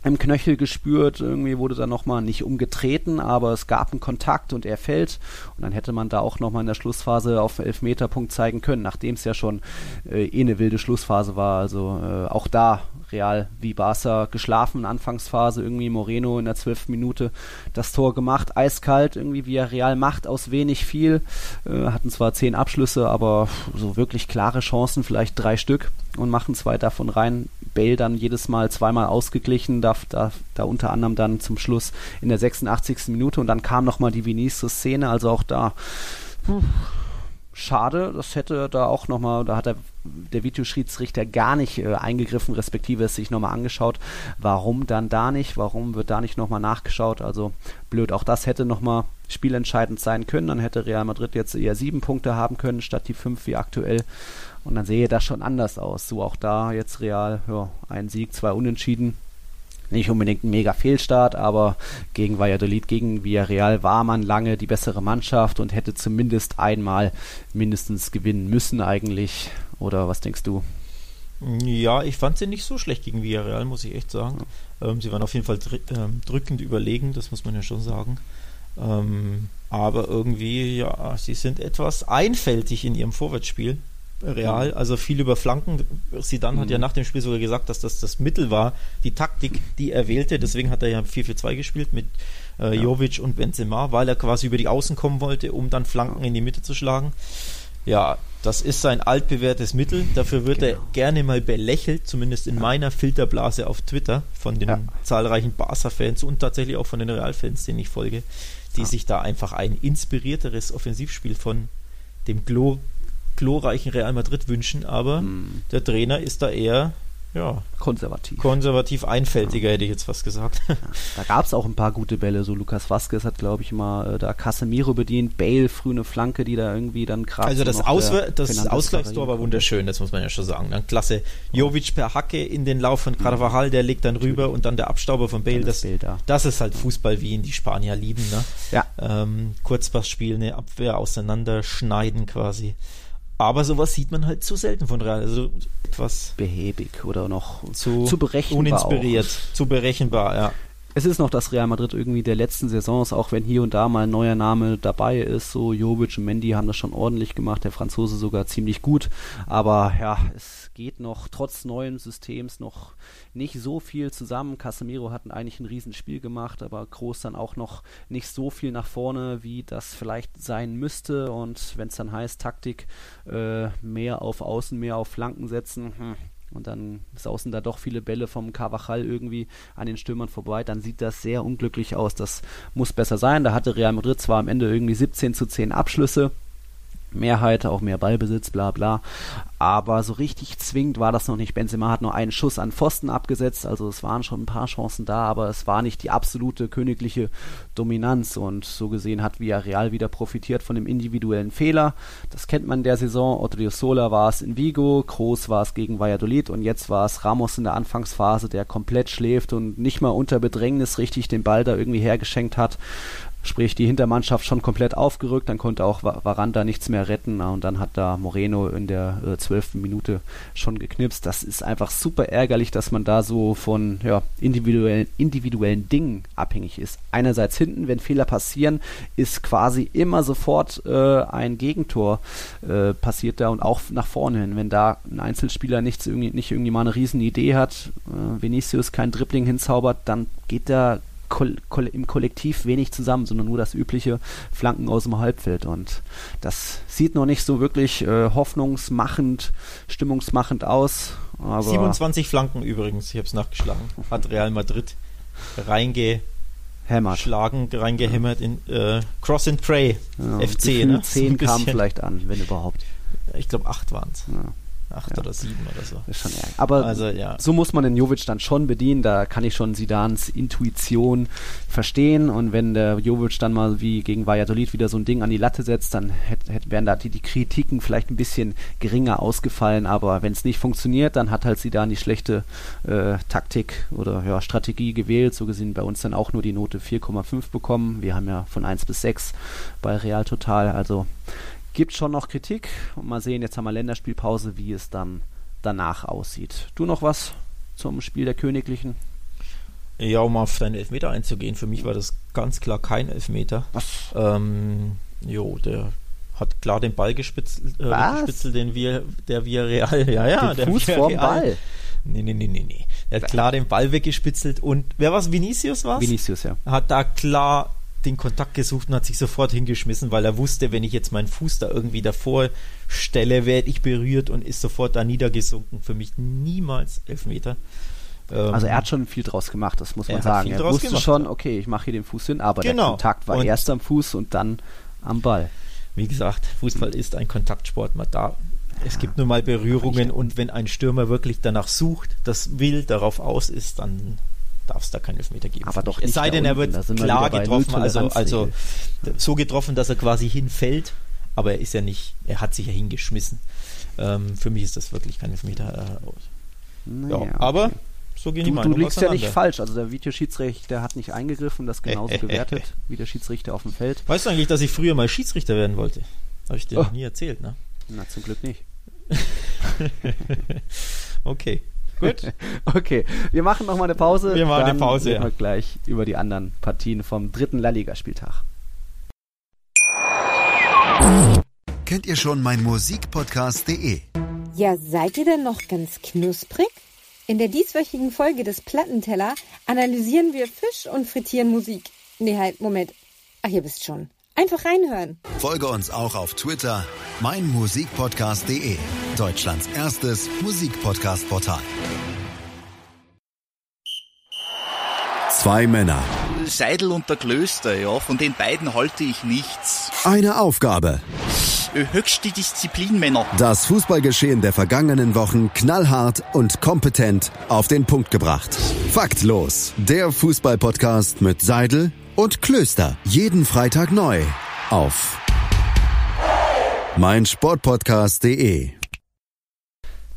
im Knöchel gespürt, irgendwie wurde da nochmal nicht umgetreten, aber es gab einen Kontakt und er fällt, und dann hätte man da auch nochmal in der Schlussphase auf Elfmeterpunkt zeigen können, nachdem es ja schon äh, eh eine wilde Schlussphase war, also äh, auch da Real wie Barca geschlafen, Anfangsphase, irgendwie Moreno in der zwölften Minute das Tor gemacht, eiskalt, irgendwie wie Real macht aus wenig viel, äh, hatten zwar zehn Abschlüsse, aber so wirklich klare Chancen, vielleicht drei Stück, und machen zwei davon rein, Bale dann jedes Mal zweimal ausgeglichen, da, da, da unter anderem dann zum Schluss in der sechsundachtzigsten Minute, und dann kam nochmal die Vinicius-Szene, also auch da hm, schade, das hätte da auch nochmal, da hat der, der Videoschiedsrichter gar nicht äh, eingegriffen, respektive es sich nochmal angeschaut, warum dann da nicht, warum wird da nicht nochmal nachgeschaut, also blöd, auch das hätte nochmal spielentscheidend sein können, dann hätte Real Madrid jetzt eher sieben Punkte haben können, statt die fünf wie aktuell. Und dann sehe das schon anders aus. So auch da jetzt Real, ja, ein Sieg, zwei Unentschieden. Nicht unbedingt ein mega Fehlstart, aber gegen Valladolid, gegen Villarreal war man lange die bessere Mannschaft und hätte zumindest einmal mindestens gewinnen müssen eigentlich. Oder was denkst du? Ja, ich fand sie nicht so schlecht gegen Villarreal, muss ich echt sagen. Ja. Ähm, sie waren auf jeden Fall dr- ähm, drückend überlegen, das muss man ja schon sagen. Ähm, aber irgendwie, ja, sie sind etwas einfältig in ihrem Vorwärtsspiel. Real, also viel über Flanken. Zidane mhm. hat ja nach dem Spiel sogar gesagt, dass das das Mittel war, die Taktik, die er wählte. Deswegen hat er ja vier vier zwei gespielt mit äh, ja. Jovic und Benzema, weil er quasi über die Außen kommen wollte, um dann Flanken in die Mitte zu schlagen. Ja, das ist sein altbewährtes Mittel. Dafür wird genau. er gerne mal belächelt, zumindest in ja. meiner Filterblase auf Twitter, von den ja. zahlreichen Barca-Fans und tatsächlich auch von den Real-Fans, denen ich folge, die ja. sich da einfach ein inspirierteres Offensivspiel von dem Glo glorreichen Real Madrid wünschen, aber mm. der Trainer ist da eher ja, konservativ. Konservativ einfältiger, ja. hätte ich jetzt fast gesagt. Ja, da gab es auch ein paar gute Bälle, so Lucas Vazquez hat, glaube ich, mal äh, da Casemiro bedient, Bale früh eine Flanke, die da irgendwie dann gerade... Also das, Auswe- das Ausgleichstor war wunderschön, das muss man ja schon sagen. Dann klasse, Jovic per Hacke in den Lauf von Carvajal, der legt dann rüber und dann der Abstauber von Bale, das, Bale da. Das ist halt Fußball, wie ihn die Spanier lieben. Ne? Ja. Ähm, Kurzpassspiel, eine Abwehr auseinanderschneiden quasi. Aber sowas sieht man halt zu selten von Real. Also etwas behäbig oder noch zu, zu berechenbar. Uninspiriert, auch. Zu berechenbar, ja. Es ist noch das Real Madrid irgendwie der letzten Saisons, auch wenn hier und da mal ein neuer Name dabei ist. So Jovic und Mendy haben das schon ordentlich gemacht, der Franzose sogar ziemlich gut. Aber ja, es geht noch trotz neuem Systems noch nicht so viel zusammen. Casemiro hatten eigentlich ein Riesenspiel gemacht, aber Kroos dann auch noch nicht so viel nach vorne, wie das vielleicht sein müsste. Und wenn es dann heißt, Taktik äh, mehr auf Außen, mehr auf Flanken setzen, hm. und dann sausen da doch viele Bälle vom Carvajal irgendwie an den Stürmern vorbei, dann sieht das sehr unglücklich aus. Das muss besser sein. Da hatte Real Madrid zwar am Ende irgendwie siebzehn zu zehn Abschlüsse, Mehrheit, auch mehr Ballbesitz, bla bla, aber so richtig zwingend war das noch nicht. Benzema hat nur einen Schuss an Pfosten abgesetzt, also es waren schon ein paar Chancen da, aber es war nicht die absolute königliche Dominanz, und so gesehen hat Villarreal wieder profitiert von dem individuellen Fehler. Das kennt man in der Saison, Odriozola war es in Vigo, Kroos war es gegen Valladolid, und jetzt war es Ramos in der Anfangsphase, der komplett schläft und nicht mal unter Bedrängnis richtig den Ball da irgendwie hergeschenkt hat. Sprich, die Hintermannschaft schon komplett aufgerückt, dann konnte auch Varane da nichts mehr retten, und dann hat da Moreno in der zwölften äh, Minute schon geknipst. Das ist einfach super ärgerlich, dass man da so von ja, individuellen, individuellen Dingen abhängig ist. Einerseits hinten, wenn Fehler passieren, ist quasi immer sofort äh, ein Gegentor äh, passiert da, und auch nach vorne hin. Wenn da ein Einzelspieler nichts, irgendwie, nicht irgendwie mal eine riesen Idee hat, äh, Vinicius kein Dribbling hinzaubert, dann geht da im Kollektiv wenig zusammen, sondern nur das übliche Flanken aus dem Halbfeld, und das sieht noch nicht so wirklich äh, hoffnungsmachend, stimmungsmachend aus. Aber siebenundzwanzig Flanken übrigens, ich habe es nachgeschlagen, hat Real Madrid reingeschlagen, reingehämmert in äh, Cross and Pray, ja, F C. Ne? zehn so kamen vielleicht an, wenn überhaupt. Ich glaube acht waren es. Ja. Acht ja. oder sieben oder so. Das ist schon ärgerlich. Aber also, ja. so muss man den Jovic dann schon bedienen. Da kann ich schon Zidans Intuition verstehen. Und wenn der Jovic dann mal wie gegen Valladolid wieder so ein Ding an die Latte setzt, dann hätt, hätt, wären da die, die Kritiken vielleicht ein bisschen geringer ausgefallen. Aber wenn es nicht funktioniert, dann hat halt Zidane die schlechte äh, Taktik oder ja, Strategie gewählt. So gesehen bei uns dann auch nur die Note vier Komma fünf bekommen. Wir haben ja von eins bis sechs bei Real Total. Also gibt schon noch Kritik und mal sehen, jetzt haben wir Länderspielpause, wie es dann danach aussieht. Du noch was zum Spiel der Königlichen? Ja, um auf deinen Elfmeter einzugehen, für mich war das ganz klar kein Elfmeter. Was? Ähm, jo, der hat klar den Ball gespitzelt, äh, gespitzelt den wir, der Villarreal, ja, ja, den der Fuß vorm Ball. Nee, nee, nee, nee, nee. Er hat klar den Ball weggespitzelt und, wer war's, Vinicius war's? Vinicius, ja. Hat da klar den Kontakt gesucht und hat sich sofort hingeschmissen, weil er wusste, wenn ich jetzt meinen Fuß da irgendwie davor stelle, werde ich berührt und ist sofort da niedergesunken. Für mich niemals Elfmeter. Ähm, also er hat schon viel draus gemacht, das muss man er sagen. Er wusste gemacht, schon, okay, ich mache hier den Fuß hin, aber genau. Der Kontakt war und erst am Fuß und dann am Ball. Wie gesagt, Fußball ist ein Kontaktsport. Man da, ja, es gibt nur mal Berührungen und wenn ein Stürmer wirklich danach sucht, das will, darauf aus ist, dann darf es da keinen Elfmeter geben. Aber doch nicht, es sei denn, er wird klar getroffen, also, also so getroffen, dass er quasi hinfällt, aber er ist ja nicht, er hat sich ja hingeschmissen. Ähm, für mich ist das wirklich kein Elfmeter. Äh, naja, ja, aber okay. So gehen die Meinungen. Du liegst ja nicht falsch, also der Videoschiedsrichter hat nicht eingegriffen, das genauso bewertet wie der Schiedsrichter auf dem Feld. Weißt du eigentlich, dass ich früher mal Schiedsrichter werden wollte? Habe ich dir oh. noch nie erzählt, ne? Na, zum Glück nicht. Okay. Gut. Okay, wir machen nochmal eine Pause. Wir machen dann eine Pause, ja. Wir gleich über die anderen Partien vom dritten La Liga Spieltag. Kennt ihr schon mein Musikpodcast.de? Ja, seid ihr denn noch ganz knusprig? In der dieswöchigen Folge des Plattenteller analysieren wir Fisch und frittieren Musik. Nee, halt, Moment. Ach, ihr wisst schon. Einfach reinhören. Folge uns auch auf Twitter, mein Musikpodcast punkt de, Deutschlands erstes Musikpodcast-Portal. Zwei Männer. Seidel und der Klöster, ja, von den beiden halte ich nichts. Eine Aufgabe. Höchste Disziplin, Männer. Das Fußballgeschehen der vergangenen Wochen knallhart und kompetent auf den Punkt gebracht. Faktlos, der Fußball-Podcast mit Seidel und Klöster. Jeden Freitag neu auf mein Sport Podcast punkt de.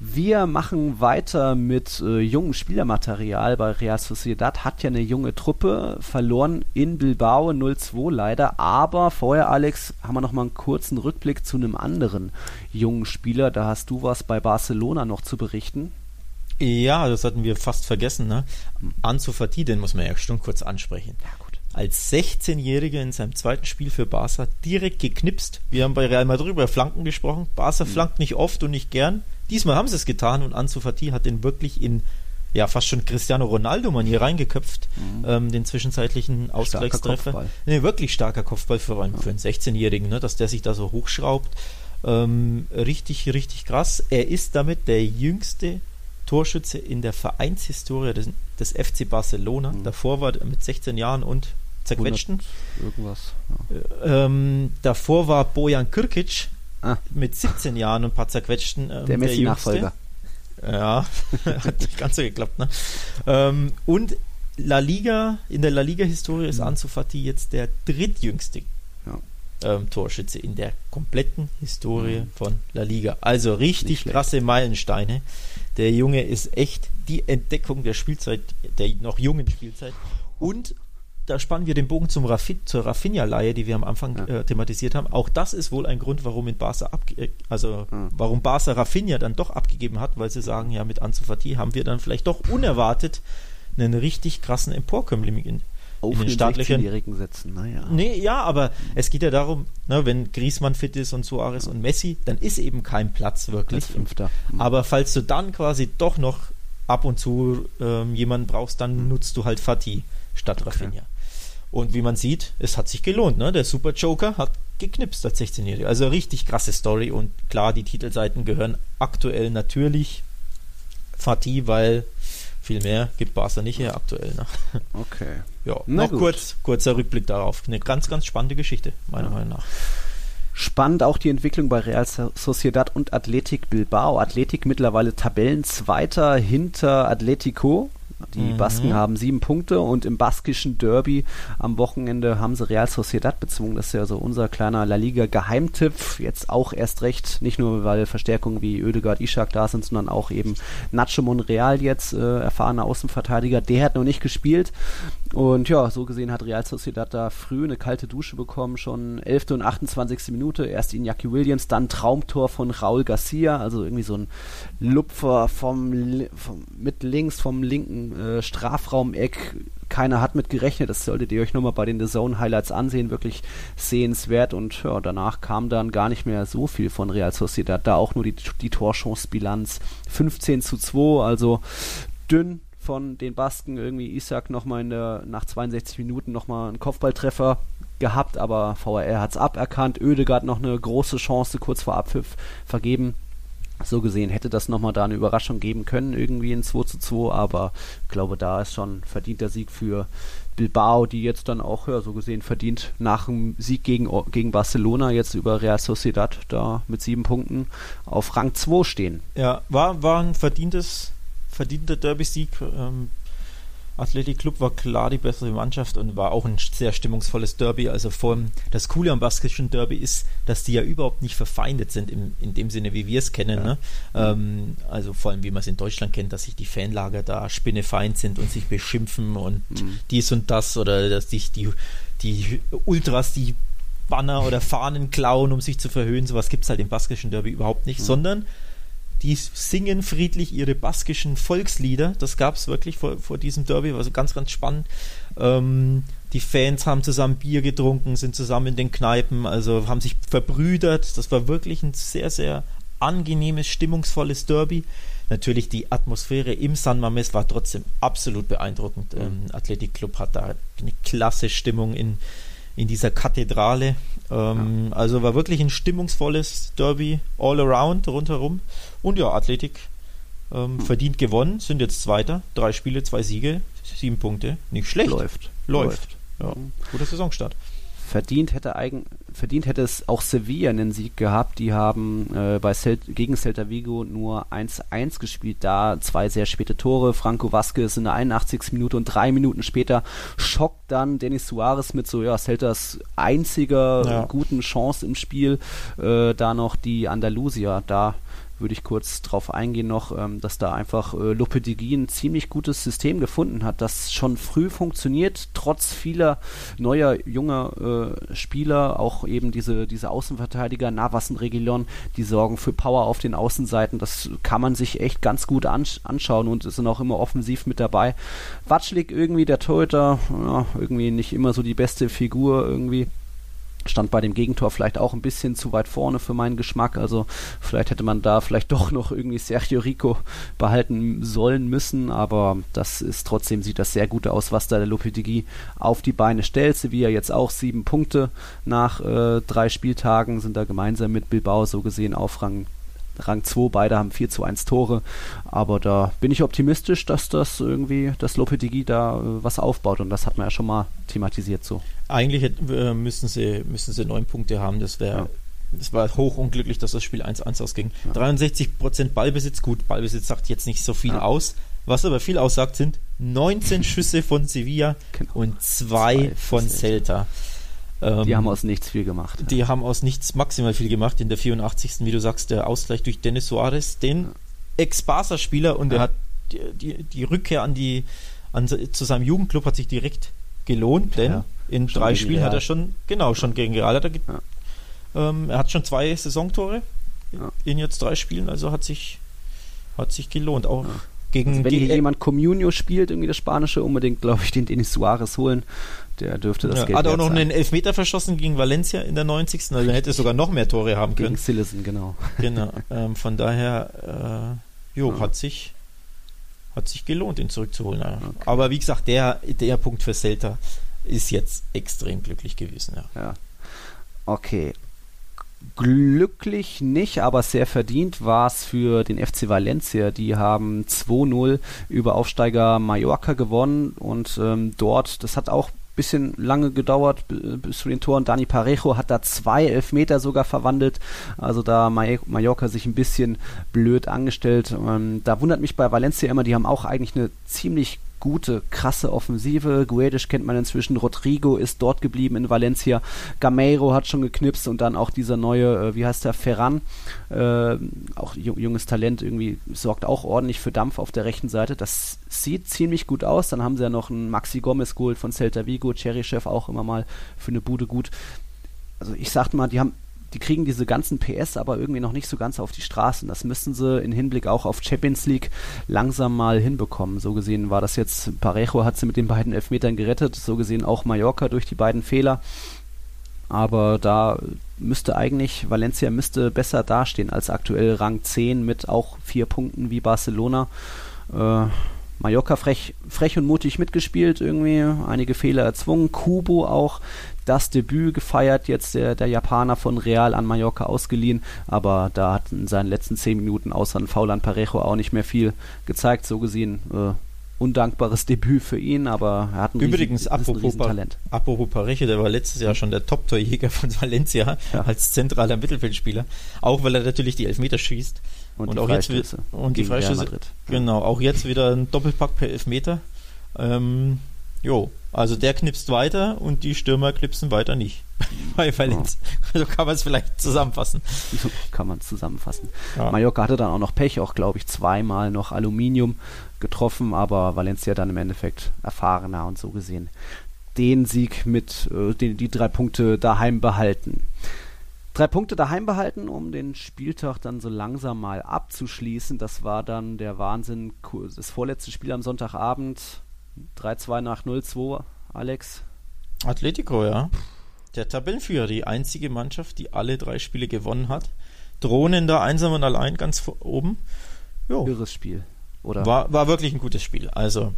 Wir machen weiter mit äh, jungem Spielermaterial bei Real Sociedad. Hat ja eine junge Truppe, verloren in Bilbao null zwei leider. Aber vorher, Alex, haben wir nochmal einen kurzen Rückblick zu einem anderen jungen Spieler. Da hast du was bei Barcelona noch zu berichten. Ja, das hatten wir fast vergessen. Ne? Ansu Fati, den muss man ja schon kurz ansprechen. Ja, gut. Als sechzehnjähriger in seinem zweiten Spiel für Barca direkt geknipst. Wir haben bei Real Madrid über Flanken gesprochen. Barca mhm. flankt nicht oft und nicht gern. Diesmal haben sie es getan und Ansu Fati hat den wirklich in ja fast schon Cristiano Ronaldo-Manier reingeköpft, mhm. ähm, den zwischenzeitlichen Ausgleichstreffer. Nee, wirklich starker Kopfball für, ja. für einen sechzehnjährigen, ne, dass der sich da so hochschraubt. Ähm, richtig, richtig krass. Er ist damit der jüngste Torschütze in der Vereinshistorie des, des F C Barcelona. Mhm. Davor war er mit sechzehn Jahren und zerquetschten. Irgendwas. Ja. Ähm, davor war Bojan Krkić ah. mit siebzehn Jahren und ein paar zerquetschten. Ähm, der Messi-Nachfolger. Der ja, hat nicht ganz so geklappt. Ne? Ähm, und La Liga, in der La Liga-Historie ist mhm. Ansu Fati jetzt der drittjüngste ja. ähm, Torschütze in der kompletten Historie mhm. von La Liga. Also richtig krasse Meilensteine. Der Junge ist echt die Entdeckung der Spielzeit, der noch jungen Spielzeit. Und da spannen wir den Bogen zum Rafi- zur Rafinha-Leihe, die wir am Anfang ja. äh, thematisiert haben. Auch das ist wohl ein Grund, warum in Barca abge- also ja. warum Barca Rafinha dann doch abgegeben hat, weil sie sagen, ja, mit Ansu Fati haben wir dann vielleicht doch unerwartet einen richtig krassen Emporkömmling in, in den Startlöchern. Auf den sechzehnjährigen setzen, naja. Nee, ja, aber mhm. es geht ja darum, ne, wenn Griezmann fit ist und Suarez ja. und Messi, dann ist eben kein Platz wirklich. Fünfter. Mhm. Aber falls du dann quasi doch noch ab und zu ähm, jemanden brauchst, dann mhm. nutzt du halt Fati statt okay. Rafinha. Und wie man sieht, es hat sich gelohnt, ne? Der Super Joker hat geknipst als sechzehnjähriger. Also richtig krasse Story und klar, die Titelseiten gehören aktuell natürlich Fati, weil Viel mehr gibt Barca nicht her aktuell. Ne? Okay. Ja, Na noch gut. kurz, kurzer Rückblick darauf. Eine ganz, ganz spannende Geschichte, meiner ja. Meinung nach. Spannend auch die Entwicklung bei Real Sociedad und Athletic Bilbao. Athletic mittlerweile Tabellenzweiter hinter Atletico. Die mhm. Basken haben sieben Punkte und im baskischen Derby am Wochenende haben sie Real Sociedad bezwungen. Das ist ja so unser kleiner La Liga Geheimtipp. Jetzt auch erst recht, nicht nur weil Verstärkungen wie Ödegaard, Ishak da sind, sondern auch eben Nacho Monreal jetzt, äh, erfahrener Außenverteidiger. Der hat noch nicht gespielt und ja, so gesehen hat Real Sociedad da früh eine kalte Dusche bekommen. Schon elfte und achtundzwanzigste Minute, erst Iñaki Williams, dann Traumtor von Raúl Garcia, also irgendwie so ein Lupfer vom, vom mit links vom linken Strafraum-Eck, keiner hat mit gerechnet, das solltet ihr euch nochmal bei den The Zone Highlights ansehen, wirklich sehenswert und ja, danach kam dann gar nicht mehr so viel von Real Sociedad, da auch nur die, die Torchance-Bilanz fünfzehn zu zwei, also dünn von den Basken, irgendwie Isak nochmal in der, nach zweiundsechzig Minuten nochmal einen Kopfballtreffer gehabt, aber V A R hat es aberkannt, Ödegaard noch eine große Chance kurz vor Abpfiff vergeben. So gesehen hätte das nochmal da eine Überraschung geben können, irgendwie in zwei zu zwei, aber ich glaube, da ist schon verdienter Sieg für Bilbao, die jetzt dann auch, ja, so gesehen verdient nach dem Sieg gegen, gegen Barcelona jetzt über Real Sociedad da mit sieben Punkten auf Rang zwei stehen. Ja, war, war ein verdientes, verdienter Derby-Sieg. Ähm, Athletic Club war klar die bessere Mannschaft und war auch ein sehr stimmungsvolles Derby. Also vor allem das Coole am baskischen Derby ist, dass die ja überhaupt nicht verfeindet sind, im, in dem Sinne, wie wir es kennen. Ja. Ne? Ähm, also vor allem, wie man es in Deutschland kennt, dass sich die Fanlager da spinnefeind sind und sich beschimpfen und mhm. dies und das oder dass sich die, die Ultras die Banner oder Fahnen klauen, um sich zu verhöhnen. Sowas gibt es halt im baskischen Derby überhaupt nicht, mhm. sondern die singen friedlich ihre baskischen Volkslieder. Das gab es wirklich vor, vor diesem Derby, war so ganz, ganz spannend. Ähm, die Fans haben zusammen Bier getrunken, sind zusammen in den Kneipen, also haben sich verbrüdert. Das war wirklich ein sehr, sehr angenehmes, stimmungsvolles Derby. Natürlich die Atmosphäre im San Mamés war trotzdem absolut beeindruckend. Mhm. Ähm, Athletic Club hat da eine klasse Stimmung in, in dieser Kathedrale. Ähm, ja. Also war wirklich ein stimmungsvolles Derby all around, rundherum. Und ja, Athletic ähm, verdient gewonnen, sind jetzt Zweiter, drei Spiele, zwei Siege, sieben Punkte, nicht schlecht. Läuft. Läuft. Läuft. Ja. Guter Saisonstart. Verdient hätte, eigen, verdient hätte es auch Sevilla einen Sieg gehabt. Die haben äh, bei Cel- gegen Celta Vigo nur eins zu eins gespielt. Da zwei sehr späte Tore. Franco Vazquez in der einundachtzigsten Minute und drei Minuten später schockt dann Denis Suarez mit so, ja, Celtas einziger ja. guten Chance im Spiel. Äh, da noch die Andalusier. Da würde ich kurz drauf eingehen noch, ähm, dass da einfach äh, Lopetegui ein ziemlich gutes System gefunden hat, das schon früh funktioniert, trotz vieler neuer, junger äh, Spieler, auch eben diese, diese Außenverteidiger, Navas und Reguilón, die sorgen für Power auf den Außenseiten, das kann man sich echt ganz gut an- anschauen und sind auch immer offensiv mit dabei. Watschlik irgendwie, der Torhüter, ja, irgendwie nicht immer so die beste Figur irgendwie. Stand bei dem Gegentor vielleicht auch ein bisschen zu weit vorne für meinen Geschmack, also vielleicht hätte man da vielleicht doch noch irgendwie Sergio Rico behalten sollen müssen, aber das ist trotzdem, sieht das sehr gut aus, was da der Lopetegui auf die Beine stellt. Sevilla jetzt auch sieben Punkte nach äh, drei Spieltagen, sind da gemeinsam mit Bilbao so gesehen auf Rang Rang zwei, beide haben vier zu eins Tore, aber da bin ich optimistisch, dass das irgendwie, dass Lopetegui da äh, was aufbaut und das hat man ja schon mal thematisiert so. Eigentlich äh, müssen sie müssen sie neun Punkte haben, das wäre ja. Es war hochunglücklich, dass das Spiel eins zu eins ausging. Ja. dreiundsechzig Prozent Ballbesitz, gut, Ballbesitz sagt jetzt nicht so viel ja. aus. Was aber viel aussagt, sind neunzehn Schüsse von Sevilla genau. und zwei von Celta. Die haben aus nichts viel gemacht. Die ja. haben aus nichts maximal viel gemacht. In der vierundachtzigsten, wie du sagst, der Ausgleich durch Denis Suarez, den ja. Ex-Barca-Spieler, und ja. er hat die, die, die Rückkehr an die an, zu seinem Jugendclub hat sich direkt gelohnt, denn ja. in schon drei Spielen Real. hat er schon, genau, schon gegen Real hat er, ge- ja. ähm, er hat schon zwei Saisontore ja. in jetzt drei Spielen, also hat sich, hat sich gelohnt. Auch ja. gegen also wenn gegen hier jemand Comunio spielt, irgendwie das Spanische, unbedingt, glaube ich, den Denis Suarez holen. Der dürfte das ja, Geld hat auch noch sein. Einen Elfmeter verschossen gegen Valencia in der neunzigsten Also er hätte sogar noch mehr Tore haben gegen können. Gegen Sillison, genau. Genau. Ähm, von daher, äh, jo, ja. hat sich hat sich gelohnt, ihn zurückzuholen. Ja. Okay. Aber wie gesagt, der, der Punkt für Celta ist jetzt extrem glücklich gewesen. Ja. ja. Okay. Glücklich nicht, aber sehr verdient war es für den F C Valencia. Die haben zwei null über Aufsteiger Mallorca gewonnen und ähm, dort, das hat auch ein bisschen lange gedauert bis zu den Toren. Dani Parejo hat da zwei Elfmeter sogar verwandelt, also da Mallorca sich ein bisschen blöd angestellt. Ähm, da wundert mich bei Valencia immer, die haben auch eigentlich eine ziemlich gute, krasse Offensive. Guedes kennt man inzwischen, Rodrigo ist dort geblieben in Valencia, Gameiro hat schon geknipst und dann auch dieser neue, äh, wie heißt der, Ferran, äh, auch ju- junges Talent, irgendwie sorgt auch ordentlich für Dampf auf der rechten Seite. Das sieht ziemlich gut aus. Dann haben sie ja noch einen Maxi Gomez geholt von Celta Vigo, Cheryshev auch immer mal für eine Bude gut. Also ich sag mal, die haben Die kriegen diese ganzen P S aber irgendwie noch nicht so ganz auf die Straßen. Das müssen sie in Hinblick auch auf Champions League langsam mal hinbekommen. So gesehen war das jetzt, Parejo hat sie mit den beiden Elfmetern gerettet, so gesehen auch Mallorca durch die beiden Fehler. Aber da müsste eigentlich, Valencia müsste besser dastehen als aktuell Rang zehn mit auch vier Punkten wie Barcelona. Äh... Mallorca frech, frech und mutig mitgespielt irgendwie, einige Fehler erzwungen. Kubo auch das Debüt gefeiert, jetzt der, der Japaner von Real an Mallorca ausgeliehen, aber da hat in seinen letzten zehn Minuten außer ein Foul an Parejo auch nicht mehr viel gezeigt, so gesehen äh, undankbares Debüt für ihn, aber er hat ein Übrigens, riesen, apropos, ein riesen Talent. Apropos Parejo, der war letztes Jahr schon der Top-Torjäger von Valencia, ja, als zentraler Mittelfeldspieler, auch weil er natürlich die Elfmeter schießt. Und, und die auch Freistöße jetzt, und die Freistöße, genau, auch jetzt wieder ein Doppelpack per Elfmeter. Ähm, jo, also der knipst weiter und die Stürmer knipsen weiter nicht. Bei Valencia. Oh. So kann man es vielleicht zusammenfassen. So kann man es zusammenfassen. Ja. Mallorca hatte dann auch noch Pech, auch glaube ich zweimal noch Aluminium getroffen, aber Valencia dann im Endeffekt erfahrener und so gesehen den Sieg mit äh, den, die drei Punkte daheim behalten. Drei Punkte daheim behalten, um den Spieltag dann so langsam mal abzuschließen. Das war dann der Wahnsinn. Das vorletzte Spiel am Sonntagabend. drei zwei nach null zwei, Alex. Atletico, ja. Der Tabellenführer, die einzige Mannschaft, die alle drei Spiele gewonnen hat. Drohnen da einsam und allein ganz oben. Jo. Irres Spiel, oder? War, war wirklich ein gutes Spiel. Also,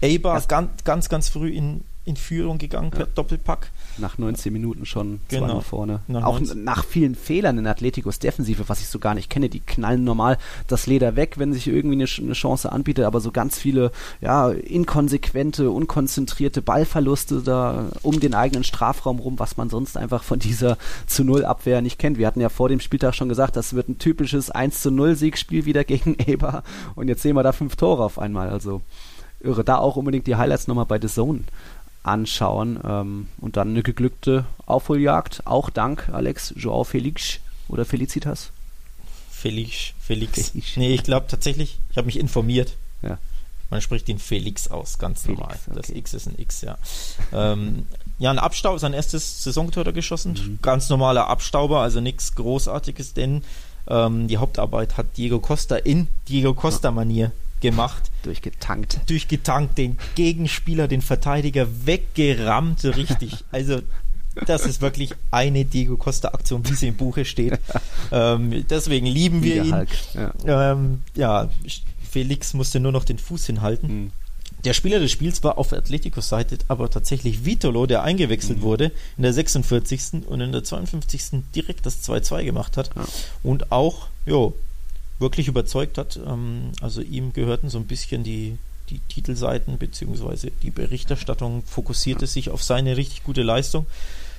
Eibar ist ganz, ganz, ganz früh in... in Führung gegangen, ja, per Doppelpack. Nach neunzehn Minuten schon, genau, zweimal vorne. Nach auch neunzehn nach vielen Fehlern in Atleticos Defensive, was ich so gar nicht kenne, die knallen normal das Leder weg, wenn sich irgendwie eine, eine Chance anbietet, aber so ganz viele, ja, inkonsequente, unkonzentrierte Ballverluste da um den eigenen Strafraum rum, was man sonst einfach von dieser zu Null Abwehr nicht kennt. Wir hatten ja vor dem Spieltag schon gesagt, das wird ein typisches eins zu null Siegspiel wieder gegen Eibar und jetzt sehen wir da fünf Tore auf einmal, also irre. Da auch unbedingt die Highlights nochmal bei The Zone anschauen, ähm, und dann eine geglückte Aufholjagd, auch dank Alex, João Felix oder Felicitas? Felix, Felix. Felix. Nee, ich glaube tatsächlich, ich habe mich informiert. Ja. Man spricht den Felix aus, ganz Felix, normal. Okay. Das X ist ein X, ja. ähm, ja, ein Abstauber, sein erstes Saisontor da geschossen. Mhm. Ganz normaler Abstauber, also nichts Großartiges, denn ähm, die Hauptarbeit hat Diego Costa in Diego Costa-Manier gemacht. Durchgetankt. Durchgetankt, den Gegenspieler, den Verteidiger weggerammt, richtig. Also das ist wirklich eine Diego Costa-Aktion, wie sie im Buche steht. Ähm, deswegen lieben wir ihn. Hulk, ja. Ähm, ja, Felix musste nur noch den Fuß hinhalten. Mhm. Der Spieler des Spiels war auf Atleticos Seite aber tatsächlich Vitolo, der eingewechselt mhm. wurde in der sechsundvierzigsten und in der zweiundfünfzigsten direkt das zwei zwei gemacht hat. Ja. Und auch, jo, wirklich überzeugt hat. Also ihm gehörten so ein bisschen die, die Titelseiten bzw. die Berichterstattung, fokussierte sich auf seine richtig gute Leistung.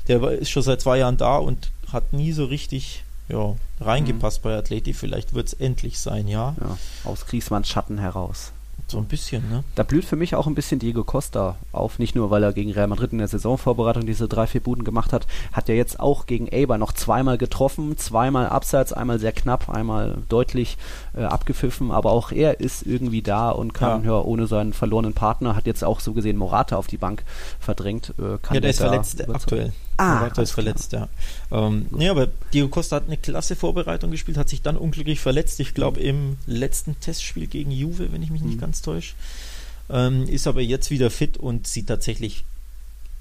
Der ist schon seit zwei Jahren da und hat nie so richtig, ja, reingepasst mhm. bei Atleti. Vielleicht wird es endlich sein, ja. ja. Aus Griezmanns Schatten heraus. So ein bisschen, ne? Da blüht für mich auch ein bisschen Diego Costa auf, nicht nur, weil er gegen Real Madrid in der Saisonvorbereitung diese drei, vier Buden gemacht hat, hat er jetzt auch gegen Eibar noch zweimal getroffen, zweimal abseits, einmal sehr knapp, einmal deutlich äh, abgepfiffen, aber auch er ist irgendwie da und kann, ja, ja, ohne seinen verlorenen Partner, hat jetzt äh, so gesehen Morata auf die Bank verdrängt. Äh, kann ja, der ist verletzt überzeugen. Aktuell. Ah, Morata ist verletzt, klar. ja. Ähm, nee, aber Diego Costa hat eine klasse Vorbereitung gespielt, hat sich dann unglücklich verletzt, ich glaube im letzten Testspiel gegen Juve, wenn ich mich mhm. nicht ganz täusch, ähm, ist aber jetzt wieder fit und sieht tatsächlich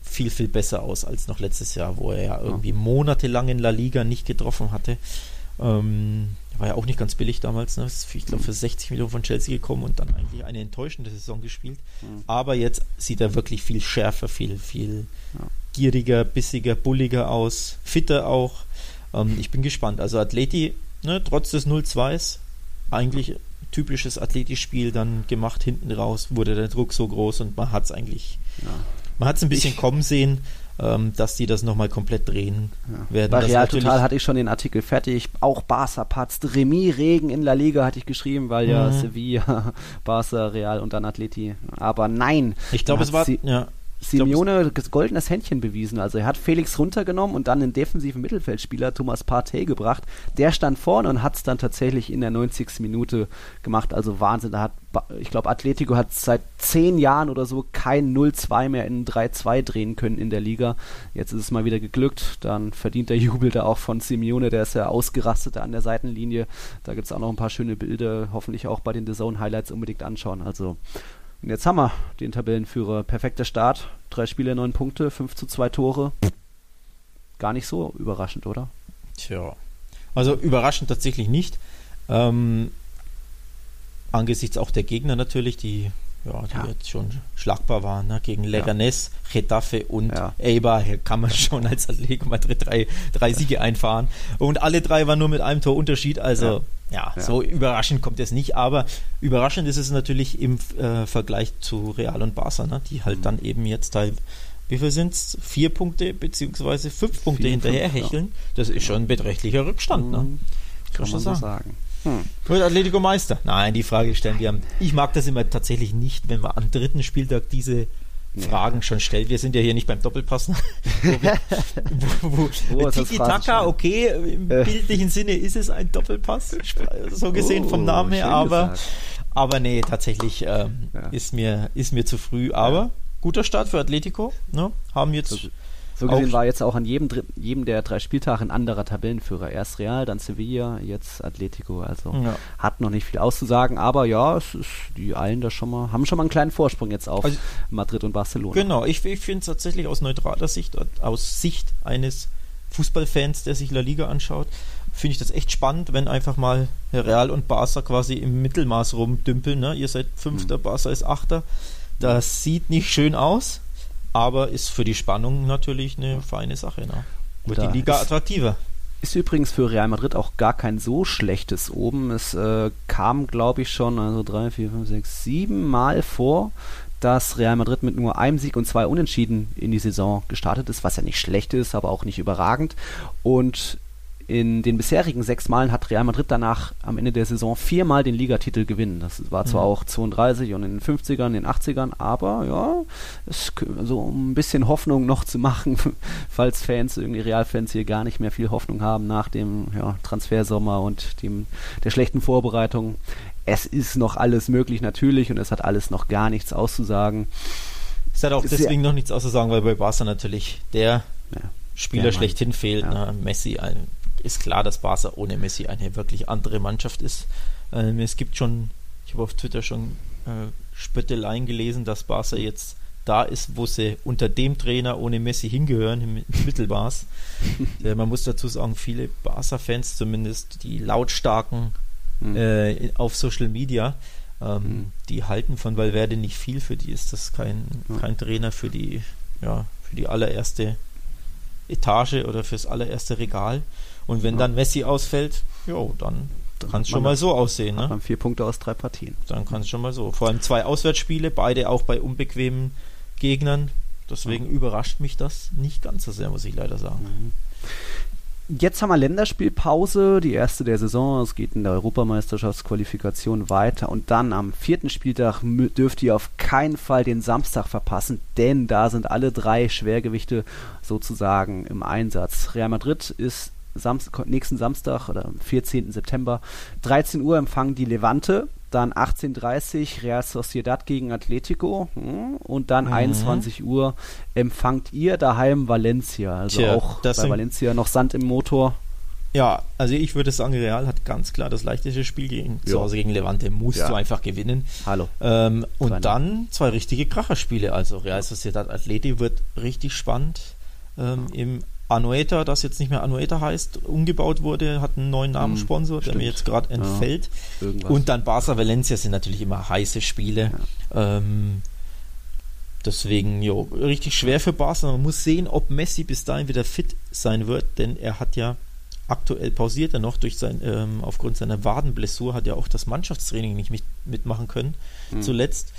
viel, viel besser aus als noch letztes Jahr, wo er ja irgendwie monatelang in La Liga nicht getroffen hatte. Ähm, war ja auch nicht ganz billig damals, ne? Ich glaube für sechzig Millionen von Chelsea gekommen und dann eigentlich eine enttäuschende Saison gespielt. Mhm. Aber jetzt sieht er wirklich viel schärfer, viel, viel ja. gieriger, bissiger, bulliger aus, fitter auch. Ähm, ich bin gespannt. Also Atleti, ne, trotz des null zwei, eigentlich typisches Atleti-Spiel dann gemacht, hinten raus wurde der Druck so groß und man hat es eigentlich, ja. man hat es ein bisschen ich, kommen sehen, ähm, dass die das nochmal komplett drehen ja. werden. Bei Real Total hatte ich schon den Artikel fertig, auch Barca patzt, Remis Regen in La Liga hatte ich geschrieben, weil ja mhm. Sevilla, Barca, Real und dann Atleti, aber nein. Ich glaube es war, sie- ja. Simeone goldenes Händchen bewiesen, also er hat Felix runtergenommen und dann den defensiven Mittelfeldspieler Thomas Partey gebracht, der stand vorne und hat es dann tatsächlich in der neunzigsten Minute gemacht, also Wahnsinn, da hat, ich glaube Atletico hat seit zehn Jahren oder so kein null zwei mehr in drei zwei drehen können in der Liga, jetzt ist es mal wieder geglückt, dann verdient der Jubel da auch von Simeone, der ist ja ausgerastet an der Seitenlinie, da gibt es auch noch ein paar schöne Bilder, hoffentlich auch bei den DAZN Highlights unbedingt anschauen, also und jetzt haben wir den Tabellenführer. Perfekter Start, drei Spiele, neun Punkte, fünf zu zwei Tore. Gar nicht so überraschend, oder? Tja, also überraschend tatsächlich nicht. Ähm, angesichts auch der Gegner natürlich, die, ja, die ja. jetzt schon schlagbar waren, ne? Gegen Leganés, ja. Getafe und ja. Eibar kann man schon als Atletico Madrid drei, drei Siege einfahren. Und alle drei waren nur mit einem Tor Unterschied, also... Ja. Ja, ja, so überraschend kommt es nicht, aber überraschend ist es natürlich im äh, Vergleich zu Real und Barca, ne? Die halt mhm. dann eben jetzt halt, wie viel sind es? Vier Punkte beziehungsweise fünf Punkte Vier, hinterher fünf, hecheln. Ja. Das ist schon ein beträchtlicher Rückstand, ne? Mhm. Kann man so sagen. sagen. Hm. Wird Atletico Meister? Nein, die Frage stellen wir. Ich mag das immer tatsächlich nicht, wenn wir am dritten Spieltag diese Fragen schon stellt. Wir sind ja hier nicht beim Doppelpassen. Tiki Taka, okay, im äh. bildlichen Sinne ist es ein Doppelpass, so gesehen oh, vom Namen her, aber, aber nee, tatsächlich ähm, ja. ist mir, ist mir zu früh. Aber ja. guter Start für Atletico. Ne? Haben jetzt so, so gesehen war jetzt auch an jedem, jedem der drei Spieltage ein anderer Tabellenführer. Erst Real, dann Sevilla, jetzt Atletico. Also ja. hat noch nicht viel auszusagen, aber ja, es ist, die eilen da schon mal, haben schon mal einen kleinen Vorsprung jetzt auf also, Madrid und Barcelona. Genau, ich, ich finde es tatsächlich aus neutraler Sicht, aus Sicht eines Fußballfans, der sich La Liga anschaut, finde ich das echt spannend, wenn einfach mal Real und Barca quasi im Mittelmaß rumdümpeln. Ne? Ihr seid Fünfter, mhm. Barca ist Achter. Das sieht nicht schön aus. Aber ist für die Spannung natürlich eine feine Sache. Ne? Wird die Liga attraktiver. Ist übrigens für Real Madrid auch gar kein so schlechtes Oben. Es äh, kam, glaube ich, schon also drei, vier, fünf, sechs, sieben Mal vor, dass Real Madrid mit nur einem Sieg und zwei Unentschieden in die Saison gestartet ist, was ja nicht schlecht ist, aber auch nicht überragend. Und in den bisherigen sechs Malen hat Real Madrid danach am Ende der Saison viermal den Ligatitel gewinnen. Das war zwar mhm. auch zweiunddreißig und in den fünfzigern, in den achtzigern, aber ja, es, so um ein bisschen Hoffnung noch zu machen, falls Fans, irgendwie Real-Fans hier gar nicht mehr viel Hoffnung haben nach dem ja, Transfersommer und dem der schlechten Vorbereitung. Es ist noch alles möglich natürlich und es hat alles noch gar nichts auszusagen. Es hat auch es deswegen ja, noch nichts auszusagen, weil bei Barca natürlich der ja, Spieler der schlechthin fehlt. Ja. Ne? Messi, ein ist klar, dass Barca ohne Messi eine wirklich andere Mannschaft ist. Ähm, es gibt schon, ich habe auf Twitter schon äh, Spötteleien gelesen, dass Barca jetzt da ist, wo sie unter dem Trainer ohne Messi hingehören, im Mittelmaß. äh, man muss dazu sagen, viele Barca-Fans, zumindest die lautstarken mhm. äh, auf Social Media, ähm, mhm. die halten von Valverde nicht viel. Für die ist das kein, mhm. kein Trainer für die, ja, für die allererste Etage oder fürs allererste Regal. Und wenn ja. dann Messi ausfällt, jo, dann kann es schon mal so aussehen. Ne? Dann vier Punkte aus drei Partien. Dann kann es schon mal so. Vor allem zwei Auswärtsspiele, beide auch bei unbequemen Gegnern. Deswegen ja. überrascht mich das nicht ganz so sehr, muss ich leider sagen. Mhm. Jetzt haben wir Länderspielpause, die erste der Saison. Es geht in der Europameisterschaftsqualifikation weiter. Und dann am vierten Spieltag dürft ihr auf keinen Fall den Samstag verpassen, denn da sind alle drei Schwergewichte sozusagen im Einsatz. Real Madrid ist Samstag, nächsten Samstag oder am vierzehnten September dreizehn Uhr empfangen die Levante, dann achtzehn Uhr dreißig Real Sociedad gegen Atletico und dann mhm. einundzwanzig Uhr empfangt ihr daheim Valencia, also Tja, auch bei sind, Valencia noch Sand im Motor. Ja, also ich würde sagen, Real hat ganz klar das leichteste Spiel gegen ja. zu Hause gegen Levante, musst ja. du einfach gewinnen. Hallo. Ähm, und Trainer. Dann zwei richtige Kracherspiele, also Real Sociedad Atleti wird richtig spannend ähm, ja. im Anoeta, das jetzt nicht mehr Anoeta heißt, umgebaut wurde, hat einen neuen Namenssponsor, der mir jetzt gerade entfällt. Ja, und dann Barca Valencia sind natürlich immer heiße Spiele. Ja. Ähm, deswegen, jo, richtig schwer für Barca. Man muss sehen, ob Messi bis dahin wieder fit sein wird, denn er hat ja Aktuell pausiert er noch durch sein, ähm, aufgrund seiner Wadenblessur, hat ja auch das Mannschaftstraining nicht mit, mitmachen können, mhm. zuletzt.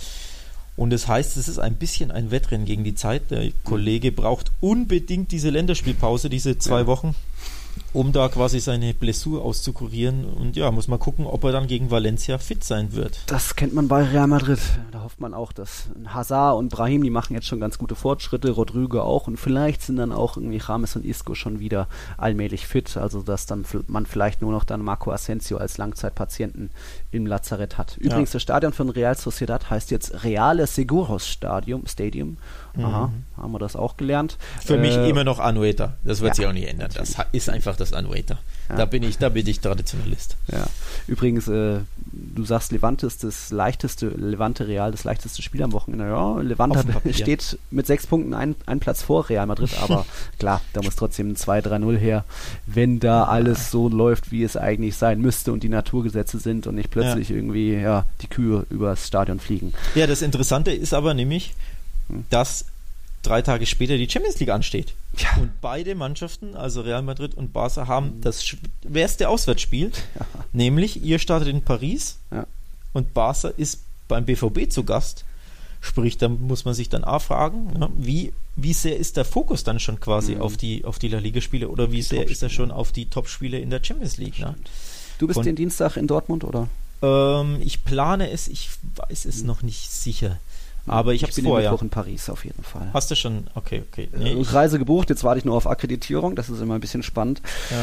Und das heißt, es ist ein bisschen ein Wettrennen gegen die Zeit. Der Kollege braucht unbedingt diese Länderspielpause, diese zwei ja. Wochen, um da quasi seine Blessur auszukurieren. Und ja, muss man gucken, ob er dann gegen Valencia fit sein wird. Das kennt man bei Real Madrid. Da hofft man auch, dass Hazard und Brahim, die machen jetzt schon ganz gute Fortschritte, Rodrigo auch. Und vielleicht sind dann auch irgendwie James und Isco schon wieder allmählich fit. Also, dass dann man vielleicht nur noch dann Marco Asensio als Langzeitpatienten im Lazarett hat. Übrigens, ja. das Stadion von Real Sociedad heißt jetzt Reales Seguros Stadium. Stadium. Aha, mhm. haben wir das auch gelernt. Für äh, mich immer noch Anoeta. Das wird ja, sich auch nicht ändern. Das ist einfach das Anoeta. Ja. Da bin ich, da bin ich Traditionalist. Ja. Übrigens, äh, du sagst, Levante ist das leichteste, Levante Real, das leichteste Spiel am Wochenende. Ja, Levante steht mit sechs Punkten ein, ein Platz vor Real Madrid, aber klar, da muss trotzdem ein zwei drei null her, wenn da alles so läuft, wie es eigentlich sein müsste und die Naturgesetze sind und nicht plötzlich ja. irgendwie ja, die Kühe übers Stadion fliegen. Ja, das Interessante ist aber nämlich, dass drei Tage später die Champions League ansteht. Ja. Und beide Mannschaften, also Real Madrid und Barca, haben das schwerste Auswärtsspiel. Ja. Nämlich, ihr startet in Paris ja. und Barca ist beim B V B zu Gast. Sprich, da muss man sich dann A fragen, ne, wie, wie sehr ist der Fokus dann schon quasi mhm. auf die, auf die La Liga-Spiele oder wie sehr ist er schon auf die Top-Spiele in der Champions League. Ne? Du bist und, den Dienstag in Dortmund, oder? Ähm, ich plane es, ich weiß es mhm. noch nicht sicher. Aber ich, ich bin vorher. Mittwoch in Paris auf jeden Fall. Hast du schon? Okay, okay. Nee, äh, Reise gebucht, jetzt warte ich nur auf Akkreditierung, das ist immer ein bisschen spannend. Ja.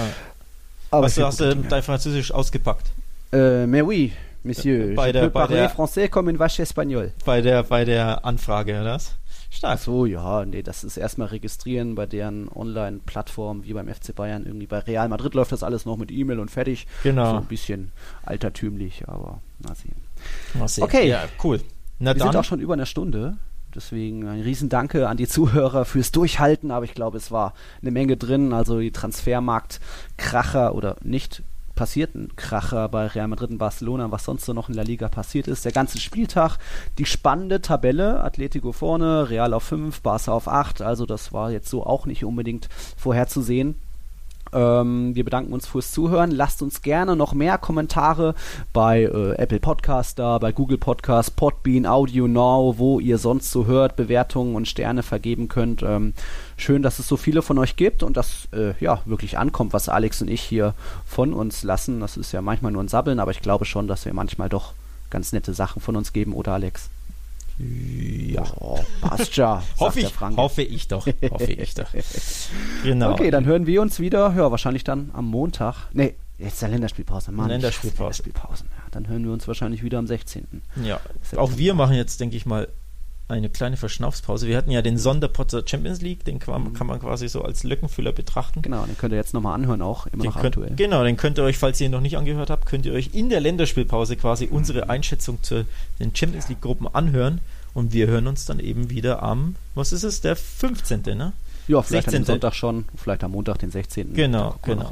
Aber was, du hast du dein Französisch ausgepackt? Äh, mais oui, monsieur. Bei der, bei der, français comme une vache espagnole. Bei der, bei der Anfrage, oder was? Stark. Ach so, ja, nee, das ist erstmal registrieren bei deren Online-Plattform, wie beim F C Bayern, irgendwie bei Real Madrid läuft das alles noch mit E-Mail und fertig. Genau. So ein bisschen altertümlich, aber mal sehen. Mal sehen. Okay. Ja, cool. Na Wir dann. sind auch schon über eine Stunde, deswegen ein Riesendanke an die Zuhörer fürs Durchhalten, aber ich glaube, es war eine Menge drin, also die Transfermarkt-Kracher oder nicht passierten Kracher bei Real Madrid und Barcelona, was sonst so noch in La Liga passiert ist. Der ganze Spieltag, die spannende Tabelle, Atletico vorne, Real auf fünf, Barca auf acht, also das war jetzt so auch nicht unbedingt vorherzusehen. Wir bedanken uns fürs Zuhören. Lasst uns gerne noch mehr Kommentare bei äh, Apple Podcasts da, bei Google Podcasts, Podbean, Audio Now, wo ihr sonst so hört, Bewertungen und Sterne vergeben könnt. Ähm, schön, dass es so viele von euch gibt und dass äh, ja wirklich ankommt, was Alex und ich hier von uns lassen. Das ist ja manchmal nur ein Sabbeln, aber ich glaube schon, dass wir manchmal doch ganz nette Sachen von uns geben, oder Alex? Ja, oh, passt ja. hoffe, ich, hoffe ich doch. Hoffe ich doch. Genau. Okay, dann hören wir uns wieder. Ja, wahrscheinlich dann am Montag. Nee, jetzt ist ja Länderspielpause. Mann, Länderspielpause. Länderspielpausen. Ja, dann hören wir uns wahrscheinlich wieder am sechzehnten Ja, September. Auch wir machen jetzt, denke ich mal, eine kleine Verschnaufspause. Wir hatten ja den Sonderpod zur Champions League, den kann, mhm. kann man quasi so als Lückenfüller betrachten. Genau, den könnt ihr jetzt nochmal anhören auch, immer den noch könnt, aktuell. Genau, den könnt ihr euch, falls ihr ihn noch nicht angehört habt, könnt ihr euch in der Länderspielpause quasi mhm. unsere Einschätzung zu den Champions League Gruppen anhören und wir hören uns dann eben wieder am, was ist es, der fünfzehnten ne? Ja, vielleicht sechzehnten am Sonntag schon, vielleicht am Montag, den sechzehnten Genau, genau.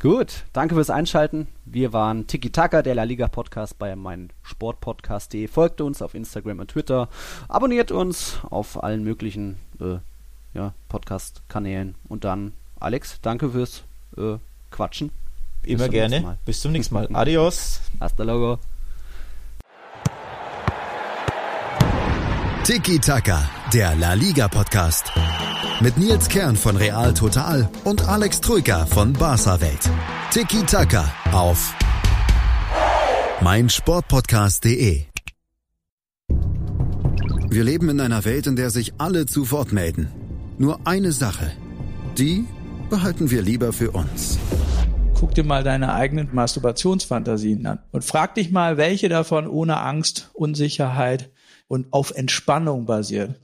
Gut, danke fürs Einschalten. Wir waren Tiki Taka, der La Liga Podcast bei mein sport podcast punkt de. Folgt uns auf Instagram und Twitter. Abonniert uns auf allen möglichen äh, ja, Podcast-Kanälen. Und dann, Alex, danke fürs äh, Quatschen. Immer gerne. Bis zum nächsten Mal. Adios. Hasta luego. Tiki Taka, der La Liga Podcast. Mit Nils Kern von Real Total und Alex Truica von Barca Welt. Tiki Taka auf mein sport podcast punkt de. Wir leben in einer Welt, in der sich alle zu Wort melden. Nur eine Sache, die behalten wir lieber für uns. Guck dir mal deine eigenen Masturbationsfantasien an und frag dich mal, welche davon ohne Angst, Unsicherheit und auf Entspannung basiert.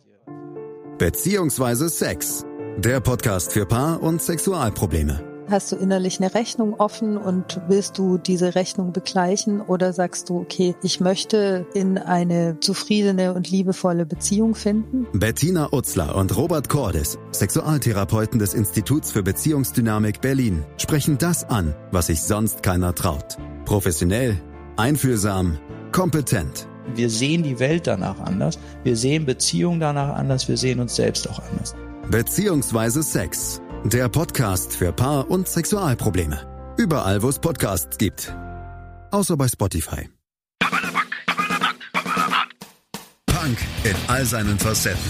Beziehungsweise Sex. Der Podcast für Paar- und Sexualprobleme. Hast du innerlich eine Rechnung offen und willst du diese Rechnung begleichen oder sagst du, okay, ich möchte in eine zufriedene und liebevolle Beziehung finden? Bettina Utzler und Robert Cordes, Sexualtherapeuten des Instituts für Beziehungsdynamik Berlin, sprechen das an, was sich sonst keiner traut. Professionell, einfühlsam, kompetent. Wir sehen die Welt danach anders, wir sehen Beziehungen danach anders, wir sehen uns selbst auch anders. Beziehungsweise Sex, Der Podcast für Paar- und Sexualprobleme. Überall, wo es Podcasts gibt. Außer bei Spotify. Punk in all seinen Facetten.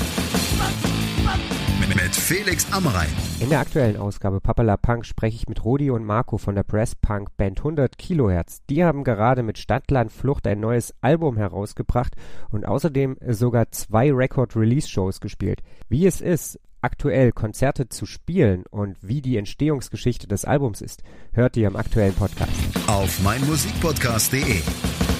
Mit Felix Amrey. In der aktuellen Ausgabe Papala Punk spreche ich mit Rudi und Marco von der Press-Punk-Band hundert Kilohertz. Die haben gerade mit Stadtland Flucht ein neues Album herausgebracht und außerdem sogar zwei Record-Release-Shows gespielt. Wie es ist, aktuell Konzerte zu spielen und wie die Entstehungsgeschichte des Albums ist, hört ihr im aktuellen Podcast. Auf meinsportpodcast punkt de